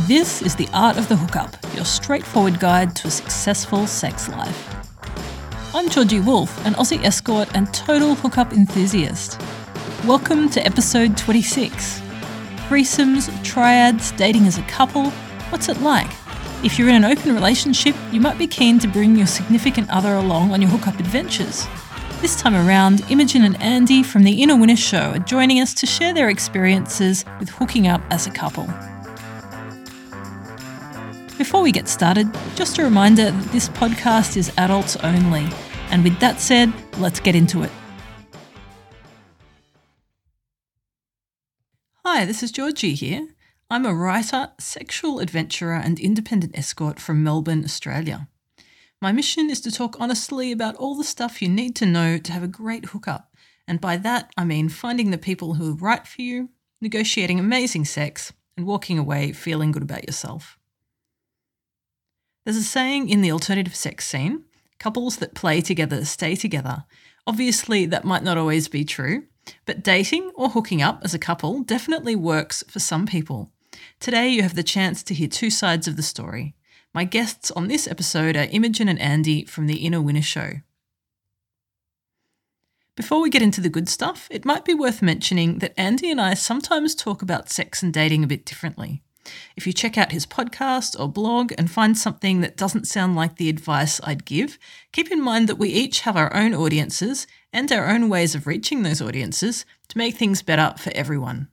This is The Art of the Hookup, your straightforward guide to a successful sex life. I'm Georgie Wolf, an Aussie escort and total hookup enthusiast. Welcome to episode 26. Threesomes, triads, dating as a couple, what's it like? If you're in an open relationship, you might be keen to bring your significant other along on your hookup adventures. This time around, Imogen and Andy from The Inner Winner Show are joining us to share their experiences with hooking up as a couple. Before we get started, just a reminder that this podcast is adults only. And with that said, let's get into it. Hi, this is Georgie here. I'm a writer, sexual adventurer and independent escort from Melbourne, Australia. My mission is to talk honestly about all the stuff you need to know to have a great hookup. And by that, I mean finding the people who are right for you, negotiating amazing sex, and walking away feeling good about yourself. There's a saying in the alternative sex scene, couples that play together stay together. Obviously, that might not always be true, but dating or hooking up as a couple definitely works for some people. Today you have the chance to hear two sides of the story. My guests on this episode are Imogen and Andy from The Inner Winner Show. Before we get into the good stuff, it might be worth mentioning that Andy and I sometimes talk about sex and dating a bit differently. If you check out his podcast or blog and find something that doesn't sound like the advice I'd give, keep in mind that we each have our own audiences and our own ways of reaching those audiences to make things better for everyone.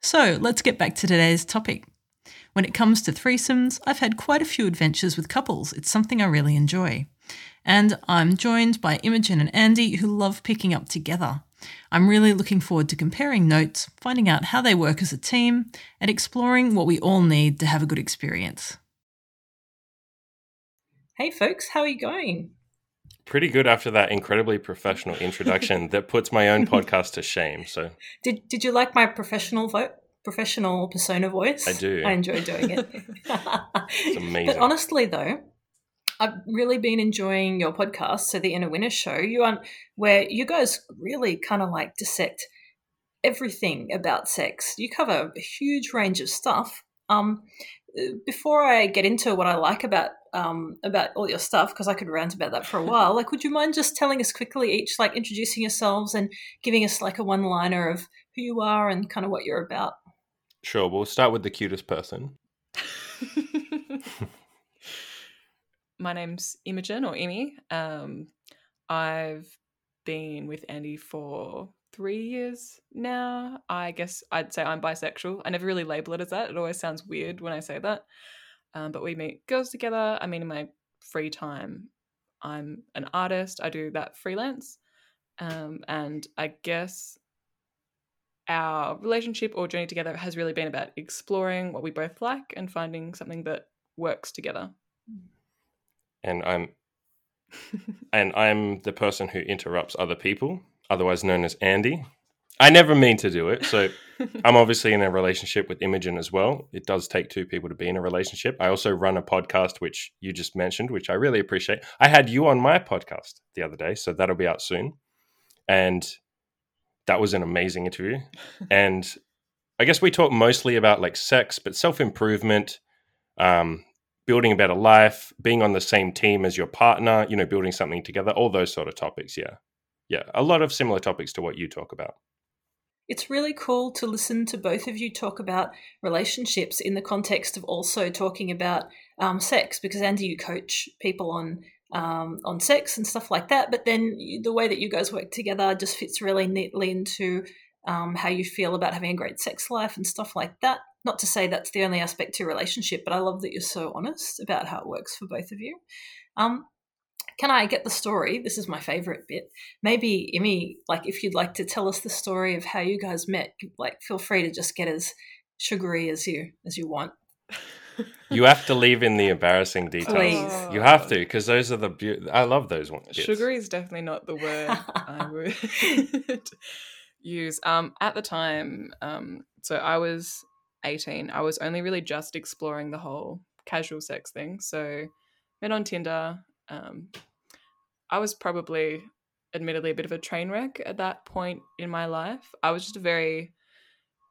So let's get back to today's topic. When it comes to threesomes, I've had quite a few adventures with couples. It's something I really enjoy. And I'm joined by Imogen and Andy, who love picking up together. I'm really looking forward to comparing notes, finding out how they work as a team, and exploring what we all need to have a good experience. Hey folks, how are you going? Pretty good after that incredibly professional introduction that puts my own podcast to shame. So, did you like my professional persona voice? I do. I enjoy doing it. It's amazing. But honestly, though, I've really been enjoying your podcast. So, The Inner Winner Show, where you guys really kind of like dissect everything about sex. You cover a huge range of stuff. Before I get into what I like about all your stuff, because I could rant about that for a while, like, would you mind just telling us quickly each, like, introducing yourselves and giving us like a one-liner of who you are and kind of what you're about? Sure. We'll start with the cutest person. My name's Imogen, or Immy. I've been with Andy for 3 years now. I guess I'd say I'm bisexual. I never really label it as that. It always sounds weird when I say that. But we meet girls together. I mean, in my free time, I'm an artist. I do that freelance. And I guess our relationship or journey together has really been about exploring what we both like and finding something that works together. And I'm the person who interrupts other people, otherwise known as Andy. I never mean to do it. So I'm obviously in a relationship with Imogen as well. It does take two people to be in a relationship. I also run a podcast, which you just mentioned, which I really appreciate. I had you on my podcast the other day, so that'll be out soon. And that was an amazing interview. And I guess we talk mostly about like sex, but self-improvement, building a better life, being on the same team as your partner, you know, building something together, all those sort of topics. Yeah. Yeah. A lot of similar topics to what you talk about. It's really cool to listen to both of you talk about relationships in the context of also talking about sex, because Andy, you coach people on sex and stuff like that, but then the way that you guys work together just fits really neatly into how you feel about having a great sex life and stuff like that. Not to say that's the only aspect to your relationship, but I love that you're so honest about how it works for both of you. Can I get the story? This is my favourite bit. Maybe, Immy, like, if you'd like to tell us the story of how you guys met, like, feel free to just get as sugary as you want. You have to leave in the embarrassing details. Please. You have to, because those are the I love those ones. Sugary is definitely not the word I would use. At the time, so I was 18. I was only really just exploring the whole casual sex thing. So met on Tinder. I was probably admittedly a bit of a train wreck at that point in my life. I was just a very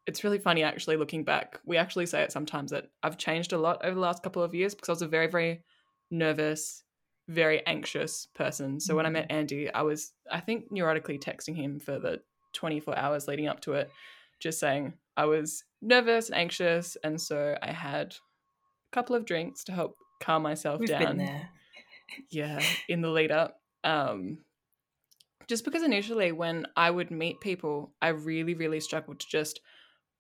It's really funny actually looking back. We actually say it sometimes that I've changed a lot over the last couple of years because I was a very, very nervous, very anxious person. So when I met Andy, I was, I think, neurotically texting him for the 24 hours leading up to it, just saying I was nervous and anxious. And so I had a couple of drinks to help calm myself down. We've been there. Yeah, in the lead up. Just because initially when I would meet people, I really, really struggled to just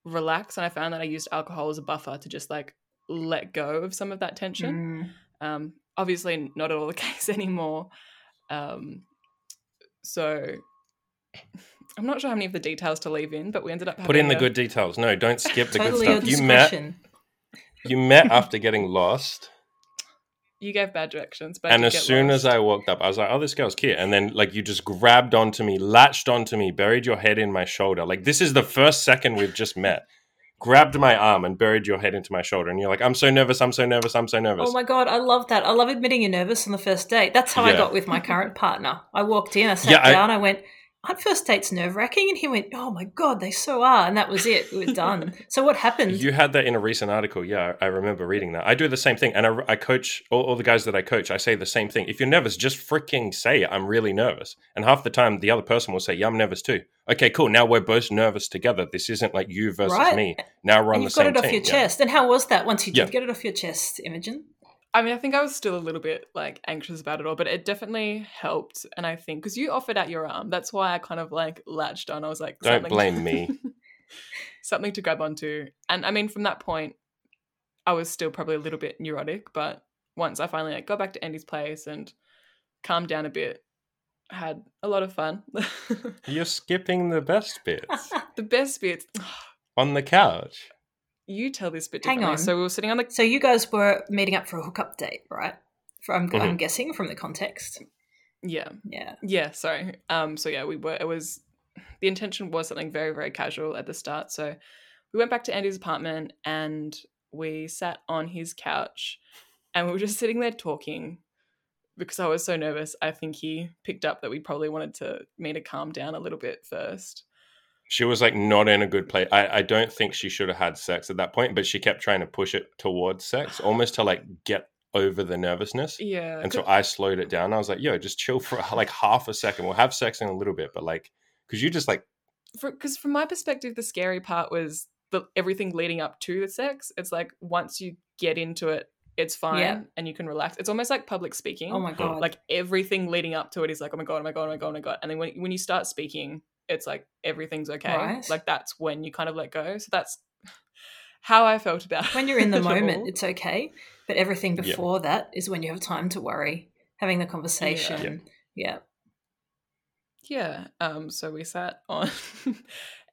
relax. And I found that I used alcohol as a buffer to just like let go of some of that tension. Obviously not at all the case anymore. So I'm not sure how many of the details to leave in, but we ended up having Put in the good details. No, don't skip the totally good stuff. You met after getting lost. You gave bad directions. But and as soon as I walked up, I was like, oh, this girl's cute. And then like you just grabbed onto me, latched onto me, buried your head in my shoulder. Like this is the first second we've just met. Grabbed my arm and buried your head into my shoulder. And you're like, I'm so nervous, I'm so nervous, I'm so nervous. Oh my God, I love that. I love admitting you're nervous on the first date. That's how I got with my current partner. I walked in, I sat down, I went, aren't first dates nerve-wracking? And he went, oh my God, they so are. And that was it. It was done. So what happened? You had that in a recent article. Yeah, I remember reading that. I do the same thing. And I coach all the guys that I coach. I say the same thing. If you're nervous, just freaking say, I'm really nervous. And half the time, the other person will say, yeah, I'm nervous too. Okay, cool. Now we're both nervous together. This isn't like you versus me. Now we're on the same team. You've got it off your chest. And how was that once you did get it off your chest, Imogen? I mean, I think I was still a little bit like anxious about it all, but it definitely helped. And I think because you offered out your arm, that's why I kind of like latched on. I was like, don't blame me. Something to grab onto. And I mean, from that point, I was still probably a little bit neurotic, but once I finally like got back to Andy's place and calmed down a bit, I had a lot of fun. You're skipping the best bits. The best bits. On the couch. You tell this bit differently. Hang on. So we were sitting on the... So you guys were meeting up for a hookup date, right? I'm guessing from the context. Yeah, sorry. We were... It was... The intention was something very, very casual at the start. So we went back to Andy's apartment and we sat on his couch and we were just sitting there talking because I was so nervous. I think he picked up that we probably wanted me to calm down a little bit first. She was like not in a good place. I don't think she should have had sex at that point, but she kept trying to push it towards sex almost to like get over the nervousness. Yeah. And so I slowed it down. I was like, yo, just chill for like half a second. We'll have sex in a little bit. But like, because you just like. Because from my perspective, the scary part was everything leading up to the sex. It's like once you get into it, it's fine and you can relax. It's almost like public speaking. Oh my God. Like everything leading up to it is like, oh my God, oh my God, oh my God, oh my God. And then when you start speaking, it's like everything's okay. Right. Like that's when you kind of let go. So that's how I felt about it. When you're in the moment, it's okay. But everything before that is when you have time to worry, having the conversation. Yeah. So we sat on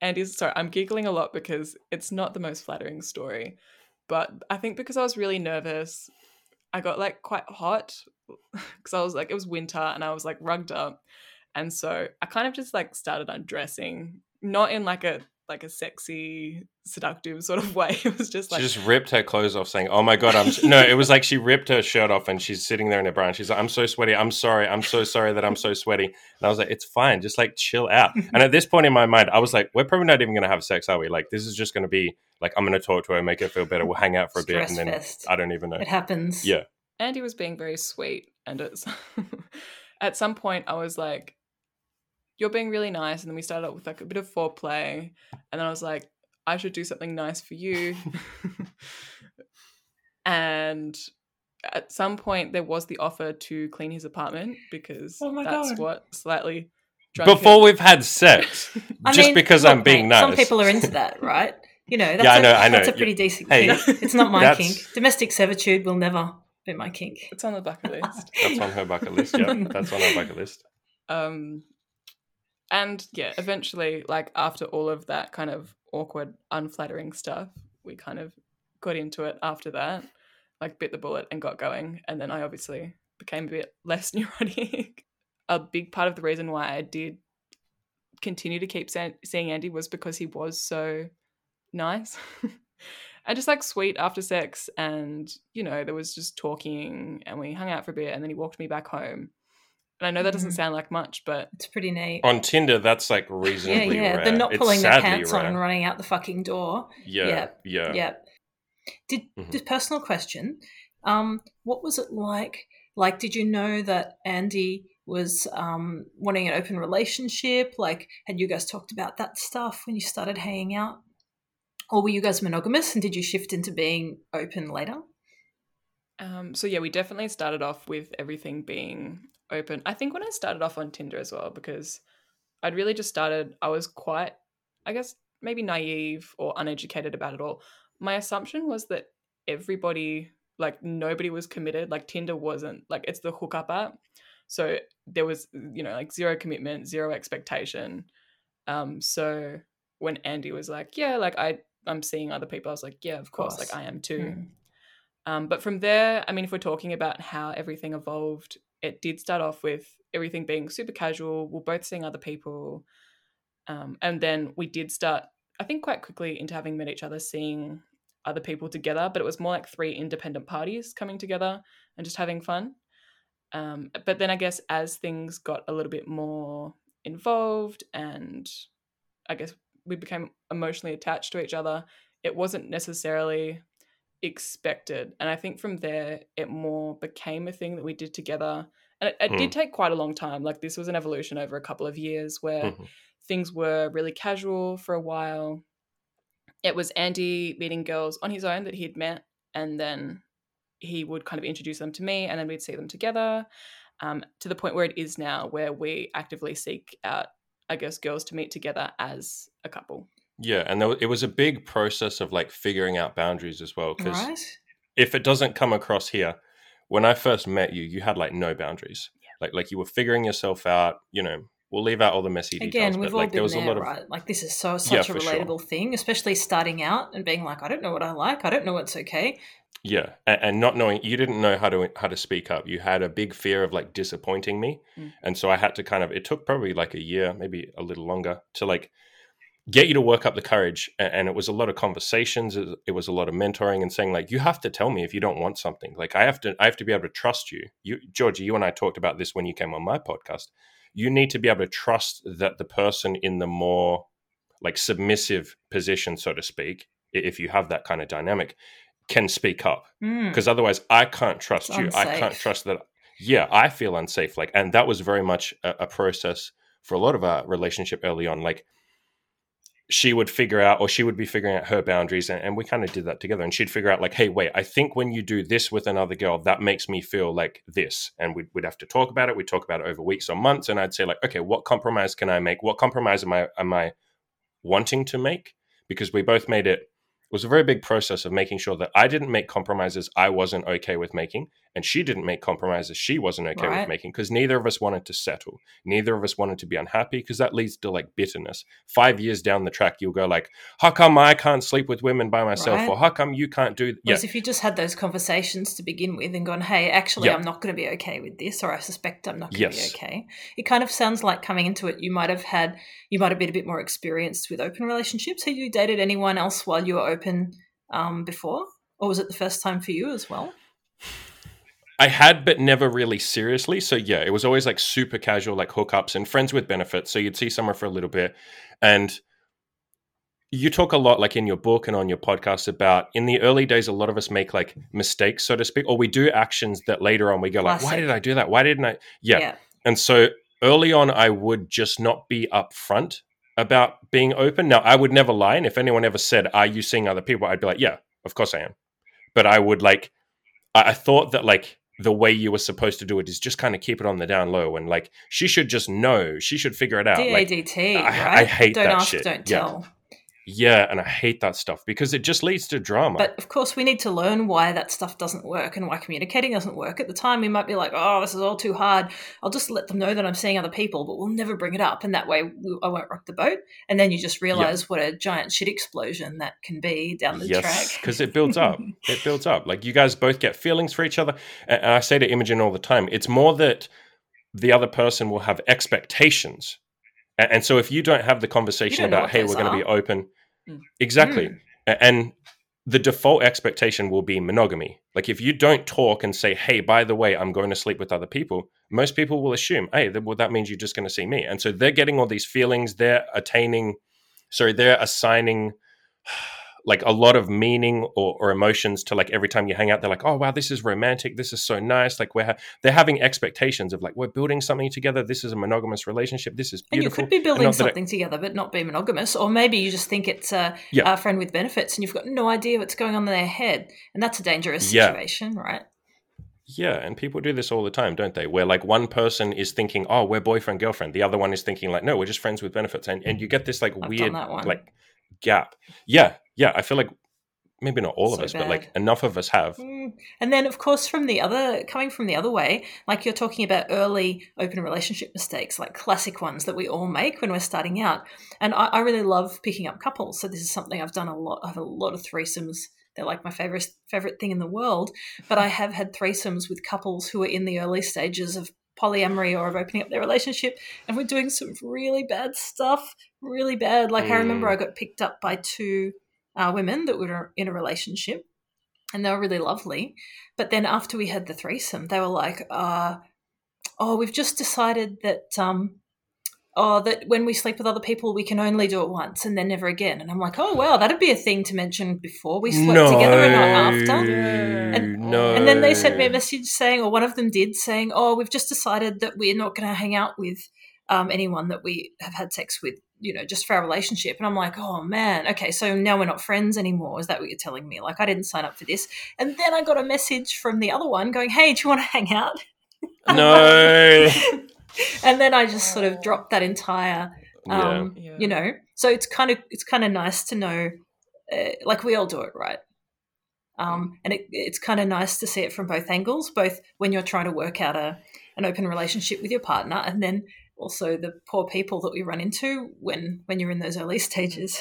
Andy's. Sorry, I'm giggling a lot because it's not the most flattering story. But I think because I was really nervous, I got like quite hot because I was like, it was winter and I was like rugged up. And so I kind of just like started undressing, not in like a sexy, seductive sort of way. It was just like... She just ripped her clothes off saying, oh my God, I'm... No, it was like she ripped her shirt off and she's sitting there in her bra and she's like, I'm so sweaty. I'm so sorry that I'm so sweaty. And I was like, it's fine. Just like chill out. And at this point in my mind, I was like, we're probably not even going to have sex, are we? Like this is just going to be like, I'm going to talk to her, make her feel better. We'll hang out for a bit. And then fest. I don't even know. It happens. Yeah. Andy was being very sweet. And at some point I was like, you're being really nice. And then we started up with like a bit of foreplay. And then I was like, I should do something nice for you. And at some point there was the offer to clean his apartment because that's what slightly drunk. Before we've had sex. I'm being nice. Some people are into that, right? You know, that's I know. That's a pretty decent kink. It's not my kink. Domestic servitude will never be my kink. It's on the bucket list. That's on her bucket list, yeah. That's on her bucket list. And yeah, eventually, like after all of that kind of awkward, unflattering stuff, we kind of got into it after that, like bit the bullet and got going. And then I obviously became a bit less neurotic. A big part of the reason why I did continue to keep seeing Andy was because he was so nice and just like sweet after sex. And, you know, there was just talking and we hung out for a bit and then he walked me back home. And I know that doesn't sound like much, but it's pretty neat. On Tinder, that's like reasonably rare. They're not pulling their pants on and running out the fucking door. Yeah. Did personal question? What was it like? Like, did you know that Andy was wanting an open relationship? Like, had you guys talked about that stuff when you started hanging out, or were you guys monogamous? And did you shift into being open later? So yeah, we definitely started off with everything being open. I think when I started off on Tinder as well, because I'd really just started, I was quite, I guess, maybe naive or uneducated about it all. My assumption was that everybody, like nobody was committed, like Tinder wasn't, like it's the hookup app. So there was, you know, like zero commitment, zero expectation. So when Andy was like, yeah, like I'm seeing other people, I was like, yeah, of course, like I am too. But from there, I mean, if we're talking about how everything evolved, it did start off with everything being super casual. We're both seeing other people. And then we did start, I think quite quickly into having met each other, seeing other people together, but it was more like three independent parties coming together and just having fun. But then I guess as things got a little bit more involved and I guess we became emotionally attached to each other, it wasn't necessarily expected. And I think from there it more became a thing that we did together. And it did take quite a long time. Like this was an evolution over a couple of years where things were really casual for a while. It was Andy meeting girls on his own that he'd met, and then he would kind of introduce them to me and then we'd see them together, to the point where it is now where we actively seek out, I guess, girls to meet together as a couple. Yeah, and it was a big process of like figuring out boundaries as well, because if it doesn't come across here, when I first met you, you had like no boundaries. Yeah. Like you were figuring yourself out, you know. We'll leave out all the messy details. Again, we've all been there, right? Like this is such a relatable thing, especially starting out and being like, I don't know what I like. I don't know what's okay. Yeah, and not knowing, you didn't know how to speak up. You had a big fear of like disappointing me. And so I had to kind of, it took probably like a year, maybe a little longer, to like get you to work up the courage. And it was a lot of conversations. It was a lot of mentoring and saying like, you have to tell me if you don't want something. Like I have to be able to trust you. Georgie, you and I talked about this when you came on my podcast. You need to be able to trust that the person in the more like submissive position, so to speak, if you have that kind of dynamic, can speak up. Because otherwise I can't trust you. Unsafe. I can't trust that. Yeah, I feel unsafe. Like, and that was very much a process for a lot of our relationship early on. Like she would figure out, or she would be figuring out her boundaries. And we kind of did that together. And she'd figure out like, hey, wait, I think when you do this with another girl, that makes me feel like this. And we'd have to talk about it. We'd talk about it over weeks or months. And I'd say like, okay, what compromise can I make? What compromise am I wanting to make? Because we both made it was a very big process of making sure that I didn't make compromises I wasn't okay with making. And she didn't make compromises she wasn't okay with making, because neither of us wanted to settle. Neither of us wanted to be unhappy, because that leads to like bitterness. 5 years down the track, you'll go like, how come I can't sleep with women by myself? Or how come you can't do that? Because if you just had those conversations to begin with and gone, hey, actually, I'm not going to be okay with this, or I suspect I'm not going to be okay. It kind of sounds like coming into it, you might have been a bit more experienced with open relationships. Have you dated anyone else while you were open before? Or was it the first time for you as well? I had, but never really seriously. So yeah, it was always like super casual, like hookups and friends with benefits. So you'd see someone for a little bit. And you talk a lot, like in your book and on your podcast, about in the early days, a lot of us make like mistakes, so to speak, or we do actions that later on we go like, why did I do that? Why didn't I? Yeah. And so early on, I would just not be upfront about being open. Now, I would never lie. And if anyone ever said, are you seeing other people? I'd be like, yeah, of course I am. But I would like, I thought that like, the way you were supposed to do it is just kind of keep it on the down low, and like she should just know, she should figure it out. DADT, like, right? I hate don't that ask, shit. Don't tell. Yeah, and I hate that stuff because it just leads to drama. But of course, we need to learn why that stuff doesn't work and why communicating doesn't work. At the time, we might be like, "Oh, this is all too hard. I'll just let them know that I'm seeing other people, but we'll never bring it up, and that way I won't rock the boat." And then you just realize what a giant shit explosion that can be down the track. Because it builds up. It builds up. Like you guys both get feelings for each other, and I say to Imogen all the time, it's more that the other person will have expectations. And so if you don't have the conversation about, hey, we're going to be open. Exactly. And the default expectation will be monogamy. Like if you don't talk and say, hey, by the way, I'm going to sleep with other people, most people will assume, hey, well, that means you're just going to see me. And so they're getting all these feelings, they're assigning like a lot of meaning or emotions to like every time you hang out. They're like, oh, wow, this is romantic. This is so nice. Like they're having expectations of like, we're building something together. This is a monogamous relationship. This is beautiful. And you could be building something together but not be monogamous. Or maybe you just think it's a friend with benefits and you've got no idea what's going on in their head. And that's a dangerous situation, right? Yeah, and people do this all the time, don't they? Where like one person is thinking, oh, we're boyfriend, girlfriend. The other one is thinking like, no, we're just friends with benefits. And you get this like weird like gap. Yeah, I feel like maybe not all of us, but like enough of us have. And then, of course, coming from the other way, like you're talking about early open relationship mistakes, like classic ones that we all make when we're starting out. And I really love picking up couples. So this is something I've done a lot. I have a lot of threesomes. They're like my favorite thing in the world. But I have had threesomes with couples who are in the early stages of polyamory or of opening up their relationship, and we're doing some really bad stuff, really bad. Like I remember I got picked up by two women that were in a relationship and they were really lovely. But then after we had the threesome, they were like, oh, we've just decided that that when we sleep with other people, we can only do it once and then never again. And I'm like, oh, wow, that'd be a thing to mention before we slept together and not after. And then they sent me a message saying, or one of them did, saying, oh, we've just decided that we're not going to hang out with anyone that we have had sex with, you know, just for our relationship. And I'm like, oh, man, okay, so now we're not friends anymore. Is that what you're telling me? Like, I didn't sign up for this. And then I got a message from the other one going, hey, do you want to hang out? No. And then I just sort of dropped that entire, you know. So it's kind of nice to know, like we all do it, right? And it's kind of nice to see it from both angles, both when you're trying to work out an open relationship with your partner, and then also the poor people that we run into when you're in those early stages.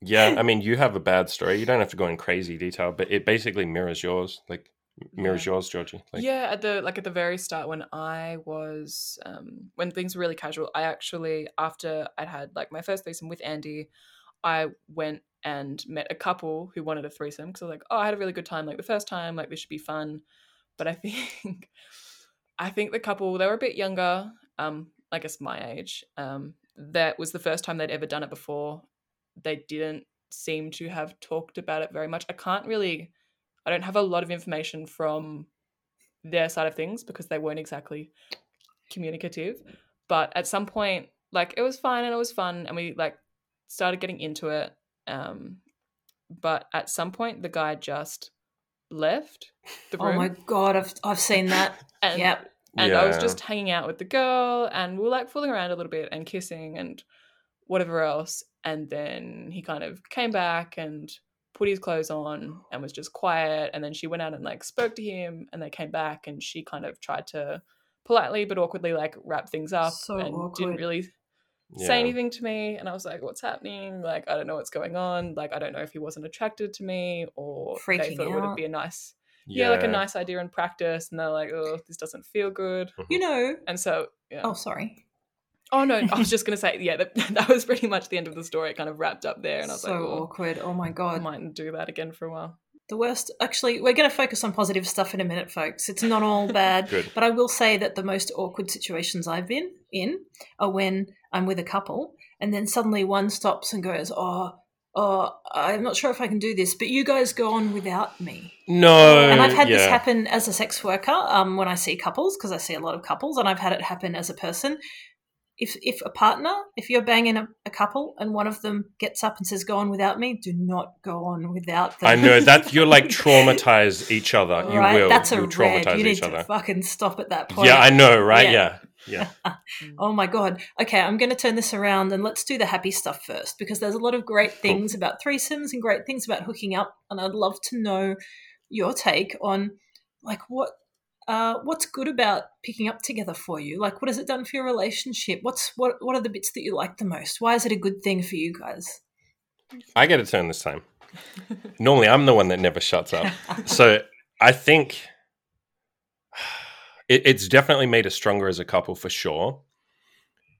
Yeah, I mean, you have a bad story. You don't have to go in crazy detail, but it basically mirrors yours, like. Mirrors yours, Georgie. At the very start when I was when things were really casual, I actually, after I'd had like my first threesome with Andy, I went and met a couple who wanted a threesome because I was like, oh, I had a really good time like the first time, like this should be fun. But I think the couple, they were a bit younger, I guess my age. That was the first time they'd ever done it before. They didn't seem to have talked about it very much. I don't have a lot of information from their side of things because they weren't exactly communicative. But at some point, like, it was fine and it was fun and we, like, started getting into it. But at some point, the guy just left the room. Oh, my God, I've seen that. And I was just hanging out with the girl and we were, like, fooling around a little bit and kissing and whatever else. And then he kind of came back and put his clothes on and was just quiet, and then she went out and like spoke to him and they came back and she kind of tried to politely but awkwardly like wrap things up Didn't really say anything to me, and I was like, what's happening? Like, I don't know what's going on. Like, I don't know if he wasn't attracted to me or they thought it would be a nice like a nice idea in practice, and they're like, oh, this doesn't feel good, you know. And so Oh, no, I was just going to say, that was pretty much the end of the story. It kind of wrapped up there. And I was awkward. Oh, my God. I mightn't do that again for a while. The worst. Actually, we're going to focus on positive stuff in a minute, folks. It's not all bad. Good. But I will say that the most awkward situations I've been in are when I'm with a couple and then suddenly one stops and goes, oh, I'm not sure if I can do this, but you guys go on without me. No. And I've had this happen as a sex worker when I see couples, because I see a lot of couples, and I've had it happen as a person. If you're banging a couple and one of them gets up and says, go on without me, do not go on without them. I know that you're like traumatize each other. Right? You'll traumatize each other. You need to fucking stop at that point. Yeah, I know, right? Yeah. Oh, my God. Okay, I'm going to turn this around and let's do the happy stuff first, because there's a lot of great things about threesomes and great things about hooking up, and I'd love to know your take on like what's good about picking up together for you? Like, what has it done for your relationship? What are the bits that you like the most? Why is it a good thing for you guys? I get a turn this time. Normally, I'm the one that never shuts up. So I think it's definitely made us stronger as a couple for sure.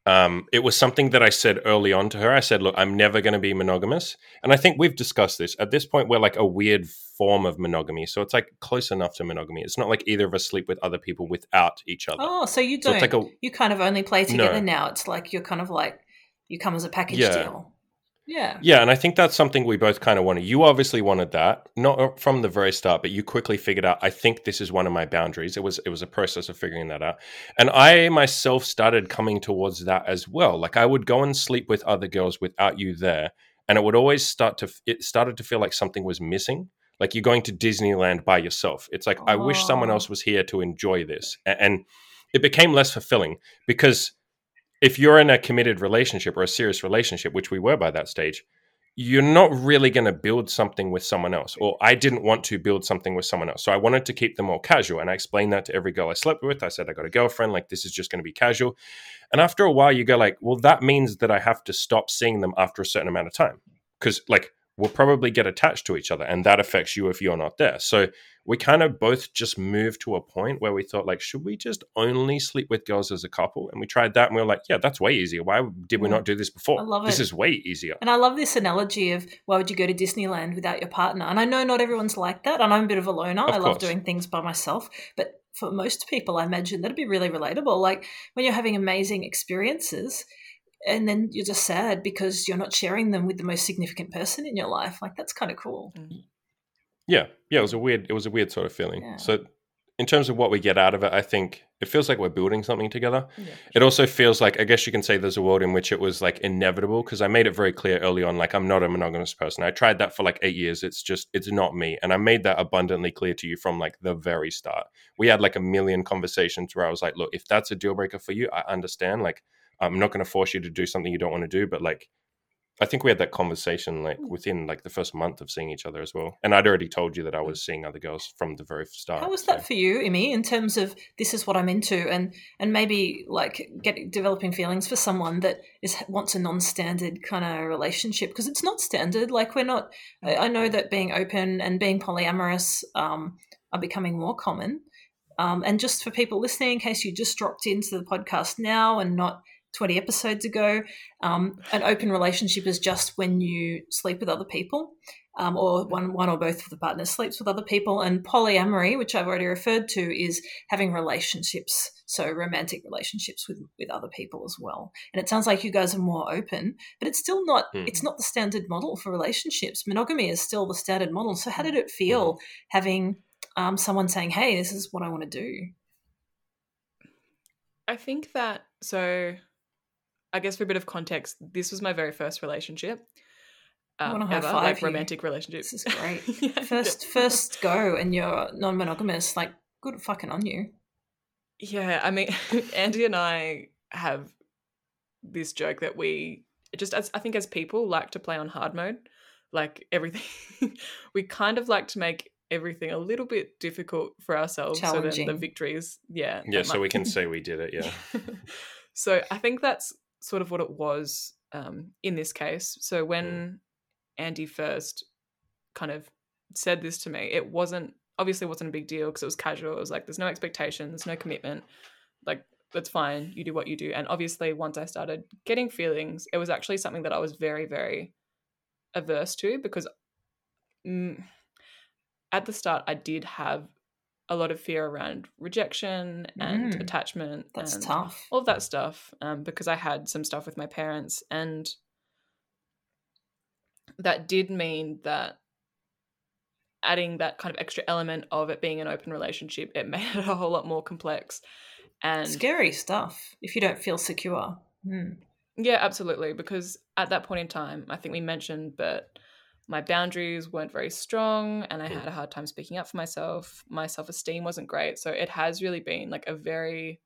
It was something that I said early on to her. I said, look, I'm never going to be monogamous. And I think we've discussed this. At this point, we're like a weird form of monogamy. So it's like close enough to monogamy. It's not like either of us sleep with other people without each other. Oh, so you don't. So like you kind of only play together now. It's like you're kind of like you come as a package deal. Yeah. Yeah, and I think that's something we both kind of wanted. You obviously wanted that, not from the very start, but you quickly figured out, I think this is one of my boundaries. It was a process of figuring that out. And I myself started coming towards that as well. Like I would go and sleep with other girls without you there, and it would always started to feel like something was missing. Like you're going to Disneyland by yourself. It's like, I wish someone else was here to enjoy this. And it became less fulfilling because if you're in a committed relationship or a serious relationship, which we were by that stage, you're not really going to build something with someone else. Or I didn't want to build something with someone else. So I wanted to keep them all casual. And I explained that to every girl I slept with. I said, I got a girlfriend. Like, this is just going to be casual. And after a while, you go like, well, that means that I have to stop seeing them after a certain amount of time. Because, like, we'll probably get attached to each other. And that affects you if you're not there. So we kind of both just moved to a point where we thought, like, should we just only sleep with girls as a couple? And we tried that and we were like, yeah, that's way easier. Why did we not do this before? I love it. This is way easier. And I love this analogy of why would you go to Disneyland without your partner? And I know not everyone's like that. And I'm a bit of a loner. I love doing things by myself. But for most people, I imagine that'd be really relatable. Like when you're having amazing experiences and then you're just sad because you're not sharing them with the most significant person in your life. Like that's kind of cool. Mm. Yeah, it was a weird sort of feeling. Yeah. So in terms of what we get out of it, I think it feels like we're building something together. Yeah. It also feels like, I guess you can say there's a world in which it was like inevitable because I made it very clear early on, like I'm not a monogamous person. I tried that for like 8 years. It's not me. And I made that abundantly clear to you from like the very start. We had like a million conversations where I was like, look, if that's a deal breaker for you, I understand. Like I'm not going to force you to do something you don't want to do, but like, I think we had that conversation like within like the first month of seeing each other as well. And I'd already told you that I was seeing other girls from the very start. How was that for you, Imi, in terms of this is what I'm into and maybe like developing feelings for someone that wants a non-standard kind of relationship? Because it's not standard. Like we're not – I know that being open and being polyamorous are becoming more common. And just for people listening, in case you just dropped into the podcast now and not – 20 episodes ago, an open relationship is just when you sleep with other people or one or both of the partners sleeps with other people. And polyamory, which I've already referred to, is having relationships, so romantic relationships with other people as well. And it sounds like you guys are more open, but it's still not it's not the standard model for relationships. Monogamy is still the standard model. So how did it feel having someone saying, hey, this is what I want to do? I think that I guess for a bit of context, this was my very first relationship ever, like romantic relationship. This is great. Yeah. First go and you're non-monogamous, like good fucking on you. Yeah, I mean, Andy and I have this joke that we just, I think as people, like to play on hard mode, like everything. We kind of like to make everything a little bit difficult for ourselves so that the victory is, Yeah, so we can say we did it, yeah. So I think that's sort of what it was in this case. So when Andy first kind of said this to me, it wasn't a big deal because it was casual. It was like, there's no expectation, there's no commitment. Like, that's fine. You do what you do. And obviously once I started getting feelings, it was actually something that I was very, very averse to because at the start I did have a lot of fear around rejection and attachment. That's tough. All of that stuff because I had some stuff with my parents and that did mean that adding that kind of extra element of it being an open relationship, it made it a whole lot more complex. And scary stuff if you don't feel secure. Mm. Yeah, absolutely, because at that point in time, I think we mentioned but my boundaries weren't very strong and I had a hard time speaking up for myself. My self-esteem wasn't great. So it has really been like a very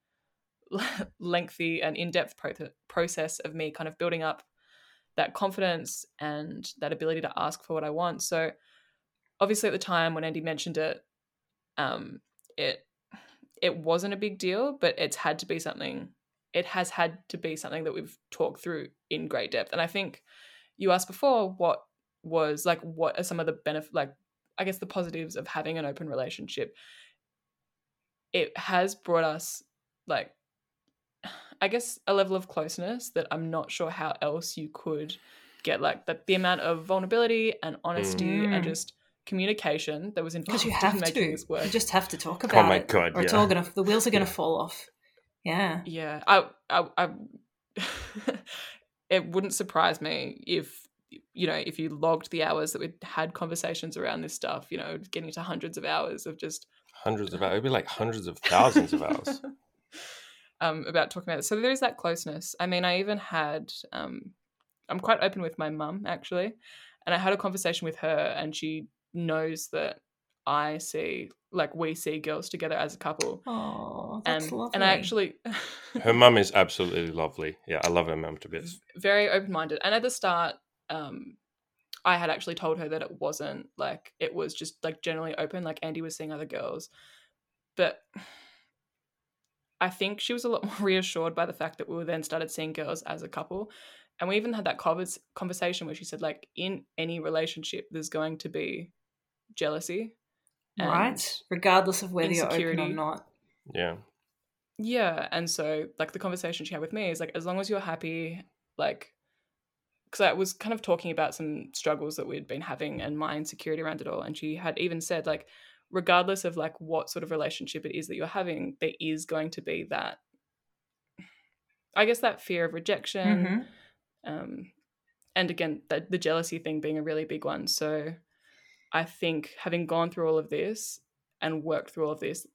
lengthy and in-depth process of me kind of building up that confidence and that ability to ask for what I want. So obviously at the time when Andy mentioned it, it wasn't a big deal, but it has had to be something that we've talked through in great depth. And I think you asked before what are some of the benefits, like I guess the positives of having an open relationship. It has brought us like I guess, a level of closeness that I'm not sure how else you could get, like the amount of vulnerability and honesty and just communication that was involved in making this work. You just have to talk about it. God, or it's all gonna, the wheels are gonna fall off. Yeah. I it wouldn't surprise me if, you know, if you logged the hours that we had conversations around this stuff, you know, getting to hundreds of hours of just it'd be like hundreds of thousands of hours about talking about it. So there is that closeness. I mean, I even had I'm quite open with my mum, actually, and I had a conversation with her, and she knows that I see, like, we see girls together as a couple. Oh, that's lovely. And I actually... Her mum is absolutely lovely. Yeah, I love her mum to bits. Very open-minded. And at the start, I had actually told her that it wasn't, like, it was just, like, generally open, like Andy was seeing other girls. But I think she was a lot more reassured by the fact that we then started seeing girls as a couple. And we even had that conversation where she said, like, in any relationship, there's going to be jealousy. Right, regardless of whether insecurity. You're open or not. Yeah, and so, like, the conversation she had with me is, like, as long as you're happy, like, because I was kind of talking about some struggles that we'd been having and my insecurity around it all, and she had even said, like, regardless of, like, what sort of relationship it is that you're having, there is going to be that, I guess, that fear of rejection, and again, the jealousy thing being a really big one, so... I think having gone through all of this and worked through all of this,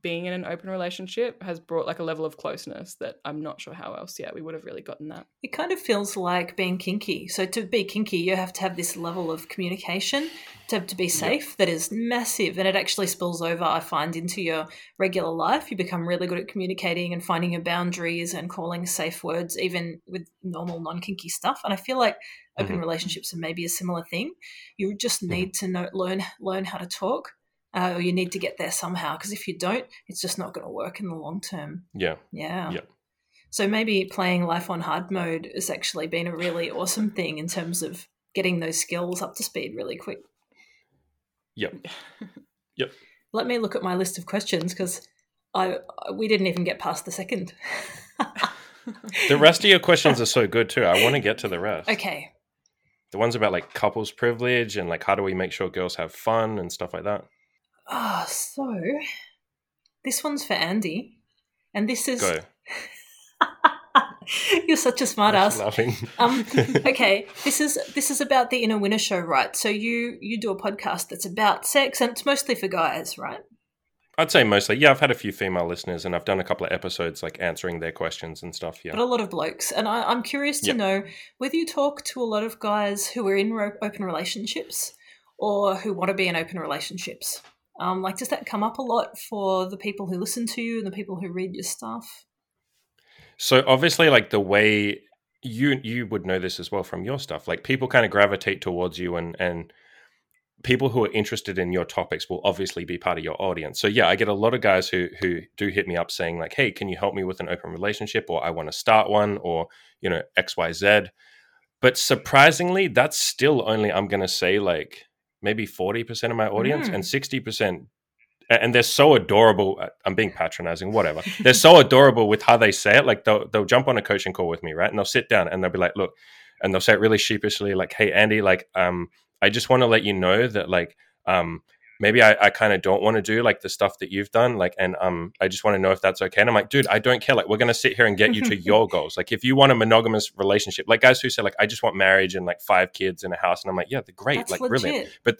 being in an open relationship has brought, like, a level of closeness that I'm not sure how else we would have really gotten that. It kind of feels like being kinky. So to be kinky, you have to have this level of communication to be safe that is massive, and it actually spills over, I find, into your regular life. You become really good at communicating and finding your boundaries and calling safe words, even with normal non-kinky stuff. And I feel like open relationships are maybe a similar thing. You just need to learn how to talk, or you need to get there somehow, because if you don't, it's just not going to work in the long term. Yeah. So maybe playing life on hard mode has actually been a really awesome thing in terms of getting those skills up to speed really quick. Yep. Let me look at my list of questions, because we didn't even get past the second. The rest of your questions are so good too. I want to get to the rest. Okay. The ones about, like, couples privilege and, like, how do we make sure girls have fun and stuff like that. Oh, so this one's for Andy, and this is... Go. You're such a smart ass. Okay, this is about the Inner Winner Show, right? So you do a podcast that's about sex, and it's mostly for guys, right? I'd say mostly. Yeah, I've had a few female listeners, and I've done a couple of episodes, like, answering their questions and stuff. Yeah, but a lot of blokes, and I'm curious to know whether you talk to a lot of guys who are in open relationships or who want to be in open relationships. Like, does that come up a lot for the people who listen to you and the people who read your stuff? So obviously, like, the way you would know this as well from your stuff, like, people kind of gravitate towards you, and people who are interested in your topics will obviously be part of your audience. So yeah, I get a lot of guys who do hit me up saying, like, hey, can you help me with an open relationship, or I want to start one, or, you know, XYZ. But surprisingly, that's still only, I'm going to say, like, maybe 40% of my audience, and 60%. And they're so adorable. I'm being patronizing, whatever. They're so adorable with how they say it. Like, they'll jump on a coaching call with me, right? And they'll sit down and they'll be like, look, and they'll say it really sheepishly, like, hey, Andy, like, I just want to let you know that, like, maybe I kind of don't want to do, like, the stuff that you've done, like, and I just want to know if that's okay. And I'm like, dude, I don't care. Like, we're going to sit here and get you to your goals. Like, if you want a monogamous relationship, like, guys who say, like, I just want marriage and, like, 5 kids and a house. And I'm like, yeah, they're great. That's like legit. Brilliant. But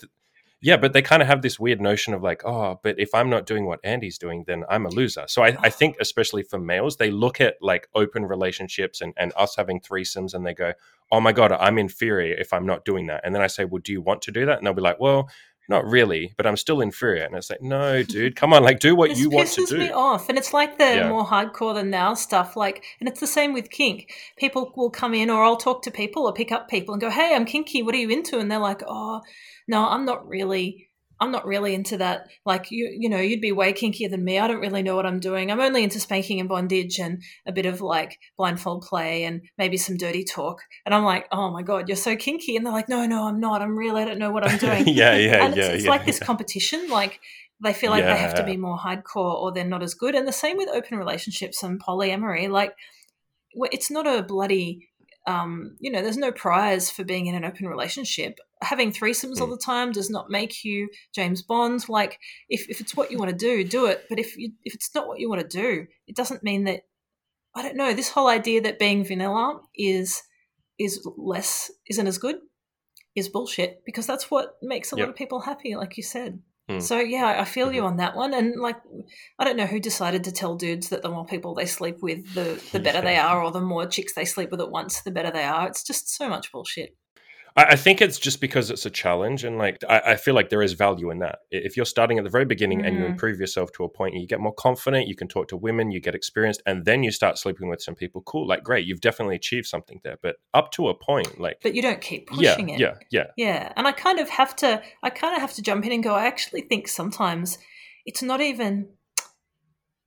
but they kind of have this weird notion of, like, oh, but if I'm not doing what Andy's doing, then I'm a loser. So I think especially for males, they look at, like, open relationships and us having threesomes, and they go, oh my God, I'm inferior if I'm not doing that. And then I say, well, do you want to do that? And they'll be like, well, not really, but I'm still inferior. And it's like, no, dude, come on, like, do what you want to do. This pisses me off. And it's like the more hardcore than thou stuff. Like, and it's the same with kink. People will come in, or I'll talk to people or pick up people and go, hey, I'm kinky. What are you into? And they're like, oh, no, I'm not really into that. Like, you know, you'd be way kinkier than me. I don't really know what I'm doing. I'm only into spanking and bondage and a bit of, like, blindfold play and maybe some dirty talk. And I'm like, oh my God, you're so kinky. And they're like, no, I'm not. I don't know what I'm doing. And it's like this competition, like, They feel like they have to be more hardcore or they're not as good. And the same with open relationships and polyamory. Like, it's not a bloody, there's no prize for being in an open relationship. Having threesomes all the time does not make you James Bond. Like, if it's what you want to do, do it. But if it's not what you want to do, it doesn't mean that, I don't know, this whole idea that being vanilla isn't as good is bullshit, because that's what makes a lot of people happy, like you said. So, yeah, I feel you on that one. And, like, I don't know who decided to tell dudes that the more people they sleep with, the better they are, or the more chicks they sleep with at once, the better they are. It's just so much bullshit. I think it's just because it's a challenge, and, like, I feel like there is value in that. If you're starting at the very beginning and you improve yourself to a point and you get more confident, you can talk to women, you get experienced, and then you start sleeping with some people, cool, like, great, you've definitely achieved something there. But up to a point, like... But you don't keep pushing it. Yeah. And I kind of have to jump in and go, I actually think sometimes it's not even...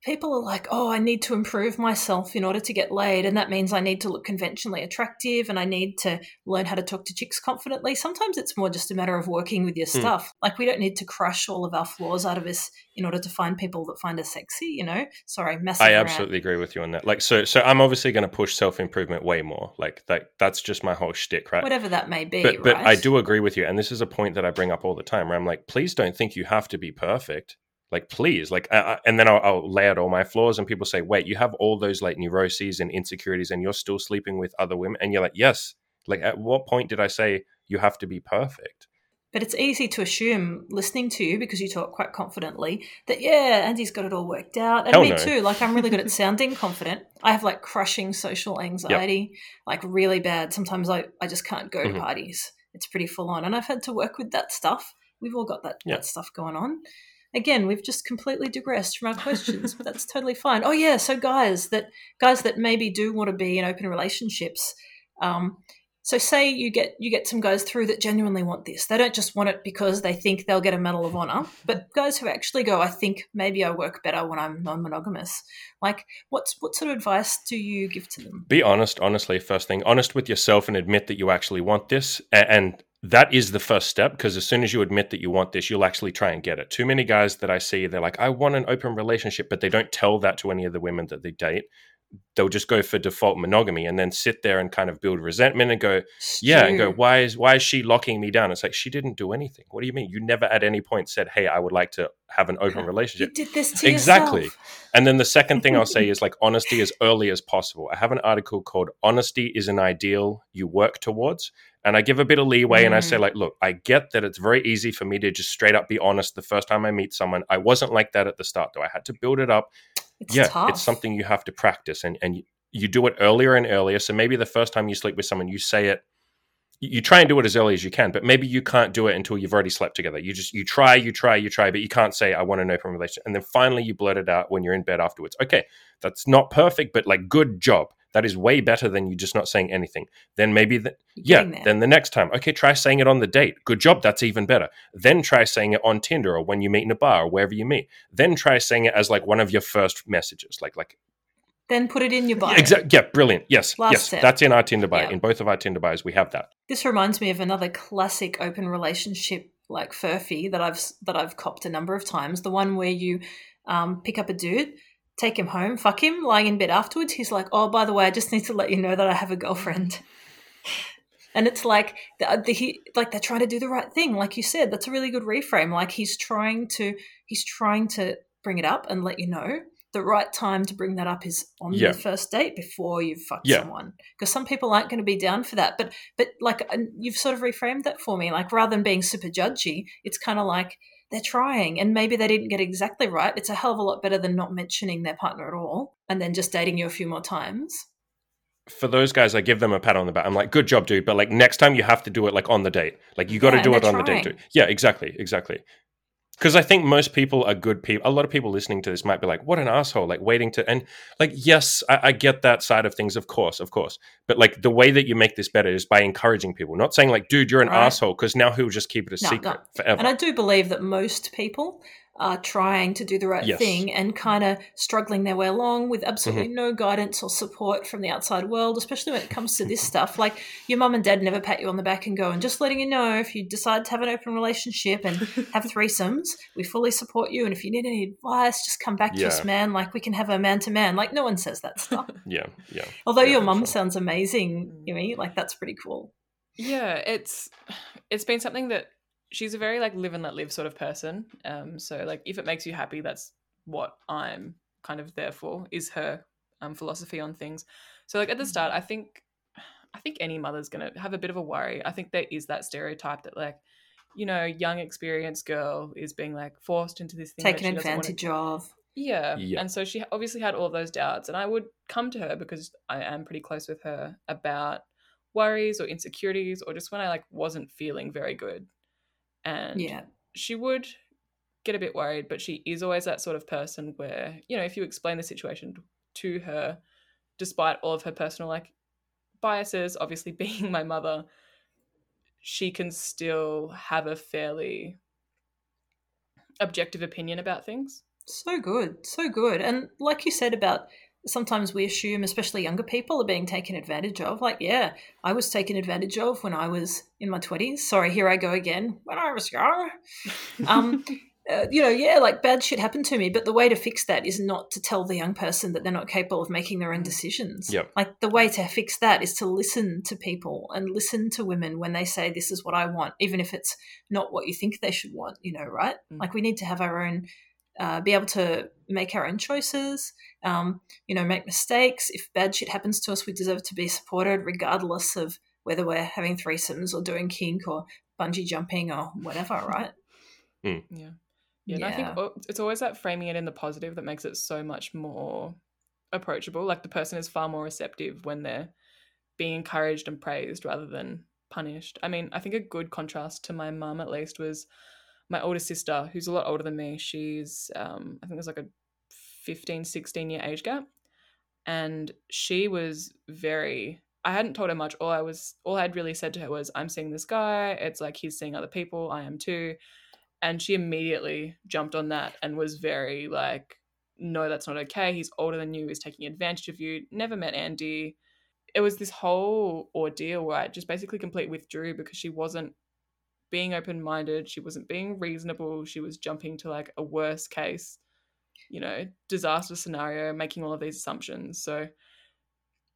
People are like, oh, I need to improve myself in order to get laid, and that means I need to look conventionally attractive and I need to learn how to talk to chicks confidently. Sometimes it's more just a matter of working with your stuff. Like, we don't need to crush all of our flaws out of us in order to find people that find us sexy, you know? Sorry, massive rant. I absolutely agree with you on that. Like, so I'm obviously going to push self-improvement way more. Like, that's just my whole shtick, right? Whatever that may be, but, right? But I do agree with you, and this is a point that I bring up all the time where I'm like, please don't think you have to be perfect. Like, please, like, and then I'll lay out all my flaws and people say, wait, you have all those like neuroses and insecurities and you're still sleeping with other women. And you're like, yes. Like, at what point did I say you have to be perfect? But it's easy to assume, listening to you, because you talk quite confidently, that, yeah, Andy's got it all worked out. And too. Like, I'm really good at sounding confident. I have like crushing social anxiety, like really bad. Sometimes I just can't go to parties. It's pretty full on. And I've had to work with that stuff. We've all got that stuff going on. Again, we've just completely digressed from our questions, but that's totally fine. Oh, yeah, so guys that maybe do want to be in open relationships, so say you get some guys through that genuinely want this. They don't just want it because they think they'll get a Medal of Honor, but guys who actually go, I think maybe I work better when I'm non-monogamous. Like, what sort of advice do you give to them? Be honest, honestly, first thing. Honest with yourself and admit that you actually want this, and that is the first step, because as soon as you admit that you want this, you'll actually try and get it. Too many guys that I see, they're like, I want an open relationship, but they don't tell that to any of the women that they date. They'll just go for default monogamy and then sit there and kind of build resentment and go, why is she locking me down? It's like, she didn't do anything. What do you mean? You never at any point said, hey, I would like to have an open relationship. You did this to yourself. And then the second thing I'll say is, like, honesty as early as possible. I have an article called Honesty is an Ideal You Work Towards. And I give a bit of leeway and I say, like, look, I get that it's very easy for me to just straight up be honest the first time I meet someone. I wasn't like that at the start, though. I had to build it up. It's tough. It's something you have to practice, and you do it earlier and earlier. So maybe the first time you sleep with someone, you say it, you try and do it as early as you can, but maybe you can't do it until you've already slept together. You try, but you can't say, I want an open relationship. And then finally you blurt it out when you're in bed afterwards. Okay, that's not perfect, but like, good job. That is way better than you just not saying anything. Then maybe, then the next time, okay, try saying it on the date. Good job, that's even better. Then try saying it on Tinder or when you meet in a bar or wherever you meet. Then try saying it as like one of your first messages, like. Then put it in your bio. Exactly. Yeah, brilliant. Yes, step. That's in our Tinder bio. Yeah. In both of our Tinder bios, we have that. This reminds me of another classic open relationship like furphy that I've copped a number of times. The one where you pick up a dude, take him home, fuck him, lying in bed afterwards. He's like, oh, by the way, I just need to let you know that I have a girlfriend. And it's like they're trying to do the right thing. Like you said, that's a really good reframe. Like, he's trying to bring it up and let you know. The right time to bring that up is on the first date before you've fucked someone, because some people aren't going to be down for that. But like, you've sort of reframed that for me. Like, rather than being super judgy, it's kind of like, they're trying, and maybe they didn't get exactly right. It's a hell of a lot better than not mentioning their partner at all and then just dating you a few more times. For those guys, I give them a pat on the back. I'm like, good job, dude. But like, next time you have to do it like on the date. Like, you got to do it on the date, dude. Yeah, exactly. Because I think most people are good people. A lot of people listening to this might be like, what an asshole, like waiting to, and like, yes, I get that side of things, of course. But like, the way that you make this better is by encouraging people, not saying like, dude, you're an asshole, because now he'll just keep it a secret forever. And I do believe that most people are trying to do the right yes. thing and kind of struggling their way along with absolutely mm-hmm. no guidance or support from the outside world, especially when it comes to this stuff. Like, your mum and dad never pat you on the back and go, and just letting you know, if you decide to have an open relationship and have threesomes, we fully support you, and if you need any advice, just come back yeah. to us, man. Like, we can have a man-to-man. Like, no one says that stuff. Yeah, yeah. Although yeah, your mum sure. sounds amazing, you know, like, that's pretty cool. Yeah, it's been something that she's a very like live and let live sort of person. So like, if it makes you happy, that's what I'm kind of there for, is her philosophy on things. So like at the start, I think any mother's going to have a bit of a worry. I think there is that stereotype that like, you know, young experienced girl is being like forced into this thing. Taken advantage of. Yeah. yeah. And so she obviously had all of those doubts, and I would come to her because I am pretty close with her about worries or insecurities, or just when I like wasn't feeling very good, and yeah. she would get a bit worried. But she is always that sort of person where, you know, if you explain the situation to her, despite all of her personal like biases, obviously being my mother, she can still have a fairly objective opinion about things. So good. And like you said about, sometimes we assume, especially younger people, are being taken advantage of. Like, yeah, I was taken advantage of when I was in my 20s. Sorry, here I go again. When I was young. You know, yeah, like bad shit happened to me. But the way to fix that is not to tell the young person that they're not capable of making their own decisions. Yep. Like, the way to fix that is to listen to people and listen to women when they say, this is what I want, even if it's not what you think they should want, you know, right? Mm. Like, we need to have our own be able to make our own choices, you know, make mistakes. If bad shit happens to us, we deserve to be supported regardless of whether we're having threesomes or doing kink or bungee jumping or whatever, right? Mm. Yeah. And I think it's always that framing it in the positive that makes it so much more approachable. Like, the person is far more receptive when they're being encouraged and praised rather than punished. I mean, I think a good contrast to my mum at least was my older sister, who's a lot older than me. She's, I think there's like a 15, 16-year age gap. And she was very, I hadn't told her much. All I had really said to her was, I'm seeing this guy. It's like, he's seeing other people. I am too. And she immediately jumped on that and was very like, no, that's not okay. He's older than you. He's taking advantage of you. Never met Andy. It was this whole ordeal where I just basically completely withdrew because she wasn't being open-minded, she wasn't being reasonable, she was jumping to like a worst case, you know, disaster scenario, making all of these assumptions. So,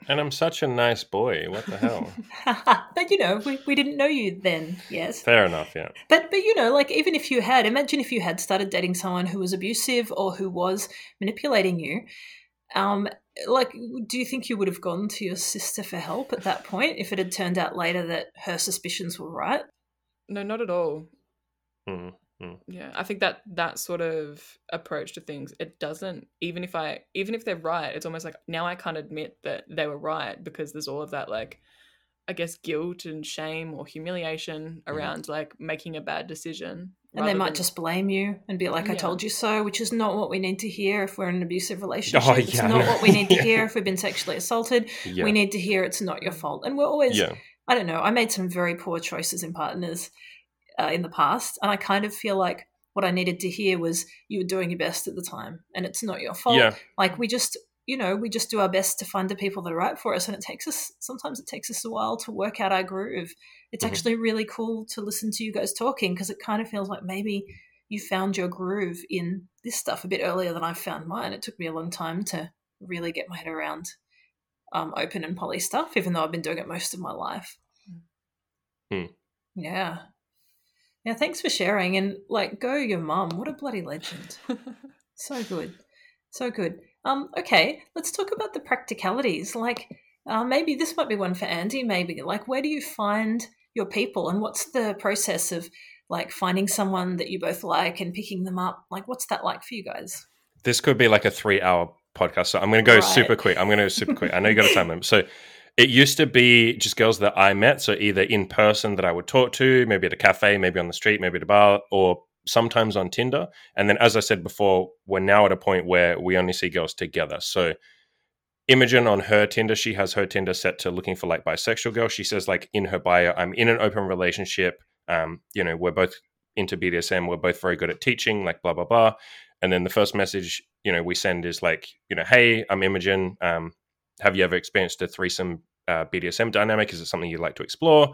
and I'm such a nice boy, what the hell. But you know, we didn't know you then. Yes, fair enough. Yeah, but you know, like, even if you had, imagine if you had started dating someone who was abusive or who was manipulating you, like, do you think you would have gone to your sister for help at that point if it had turned out later that her suspicions were right? No, not at all. Mm-hmm. Yeah, I think that sort of approach to things, it doesn't, even if they're right, it's almost like now I can't admit that they were right because there's all of that, like, I guess, guilt and shame or humiliation around like making a bad decision. And they might just blame you and be like, I told you so, which is not what we need to hear if we're in an abusive relationship. Oh, yeah, it's not what we need to hear if we've been sexually assaulted. Yeah. We need to hear it's not your fault. And we're always... Yeah. I don't know, I made some very poor choices in partners in the past, and I kind of feel like what I needed to hear was, you were doing your best at the time and it's not your fault. Yeah. Like, we just do our best to find the people that are right for us, and sometimes it takes us a while to work out our groove. It's actually really cool to listen to you guys talking because it kind of feels like maybe you found your groove in this stuff a bit earlier than I found mine. It took me a long time to really get my head around open and poly stuff, even though I've been doing it most of my life. Mm. Yeah. Yeah, thanks for sharing, and like, go your mum. What a bloody legend. So good. Okay, let's talk about the practicalities. Like, maybe this might be one for Andy, maybe. Like, where do you find your people, and what's the process of like finding someone that you both like and picking them up? Like, what's that like for you guys? This could be like a 3-hour podcast, so I'm going to go super quick. I know you got a time limit. So it used to be just girls that I met, so either in person that I would talk to, maybe at a cafe, maybe on the street, maybe at a bar, or sometimes on Tinder. And then, as I said before, we're now at a point where we only see girls together. So Imogen on her Tinder, she has her Tinder set to looking for like bisexual girls. She says like in her bio, I'm in an open relationship. You know, we're both into BDSM. We're both very good at teaching, like blah, blah, blah. And then the first message, you know, we send is like, you know, hey, I'm Imogen. Have you ever experienced a threesome BDSM dynamic? Is it something you'd like to explore?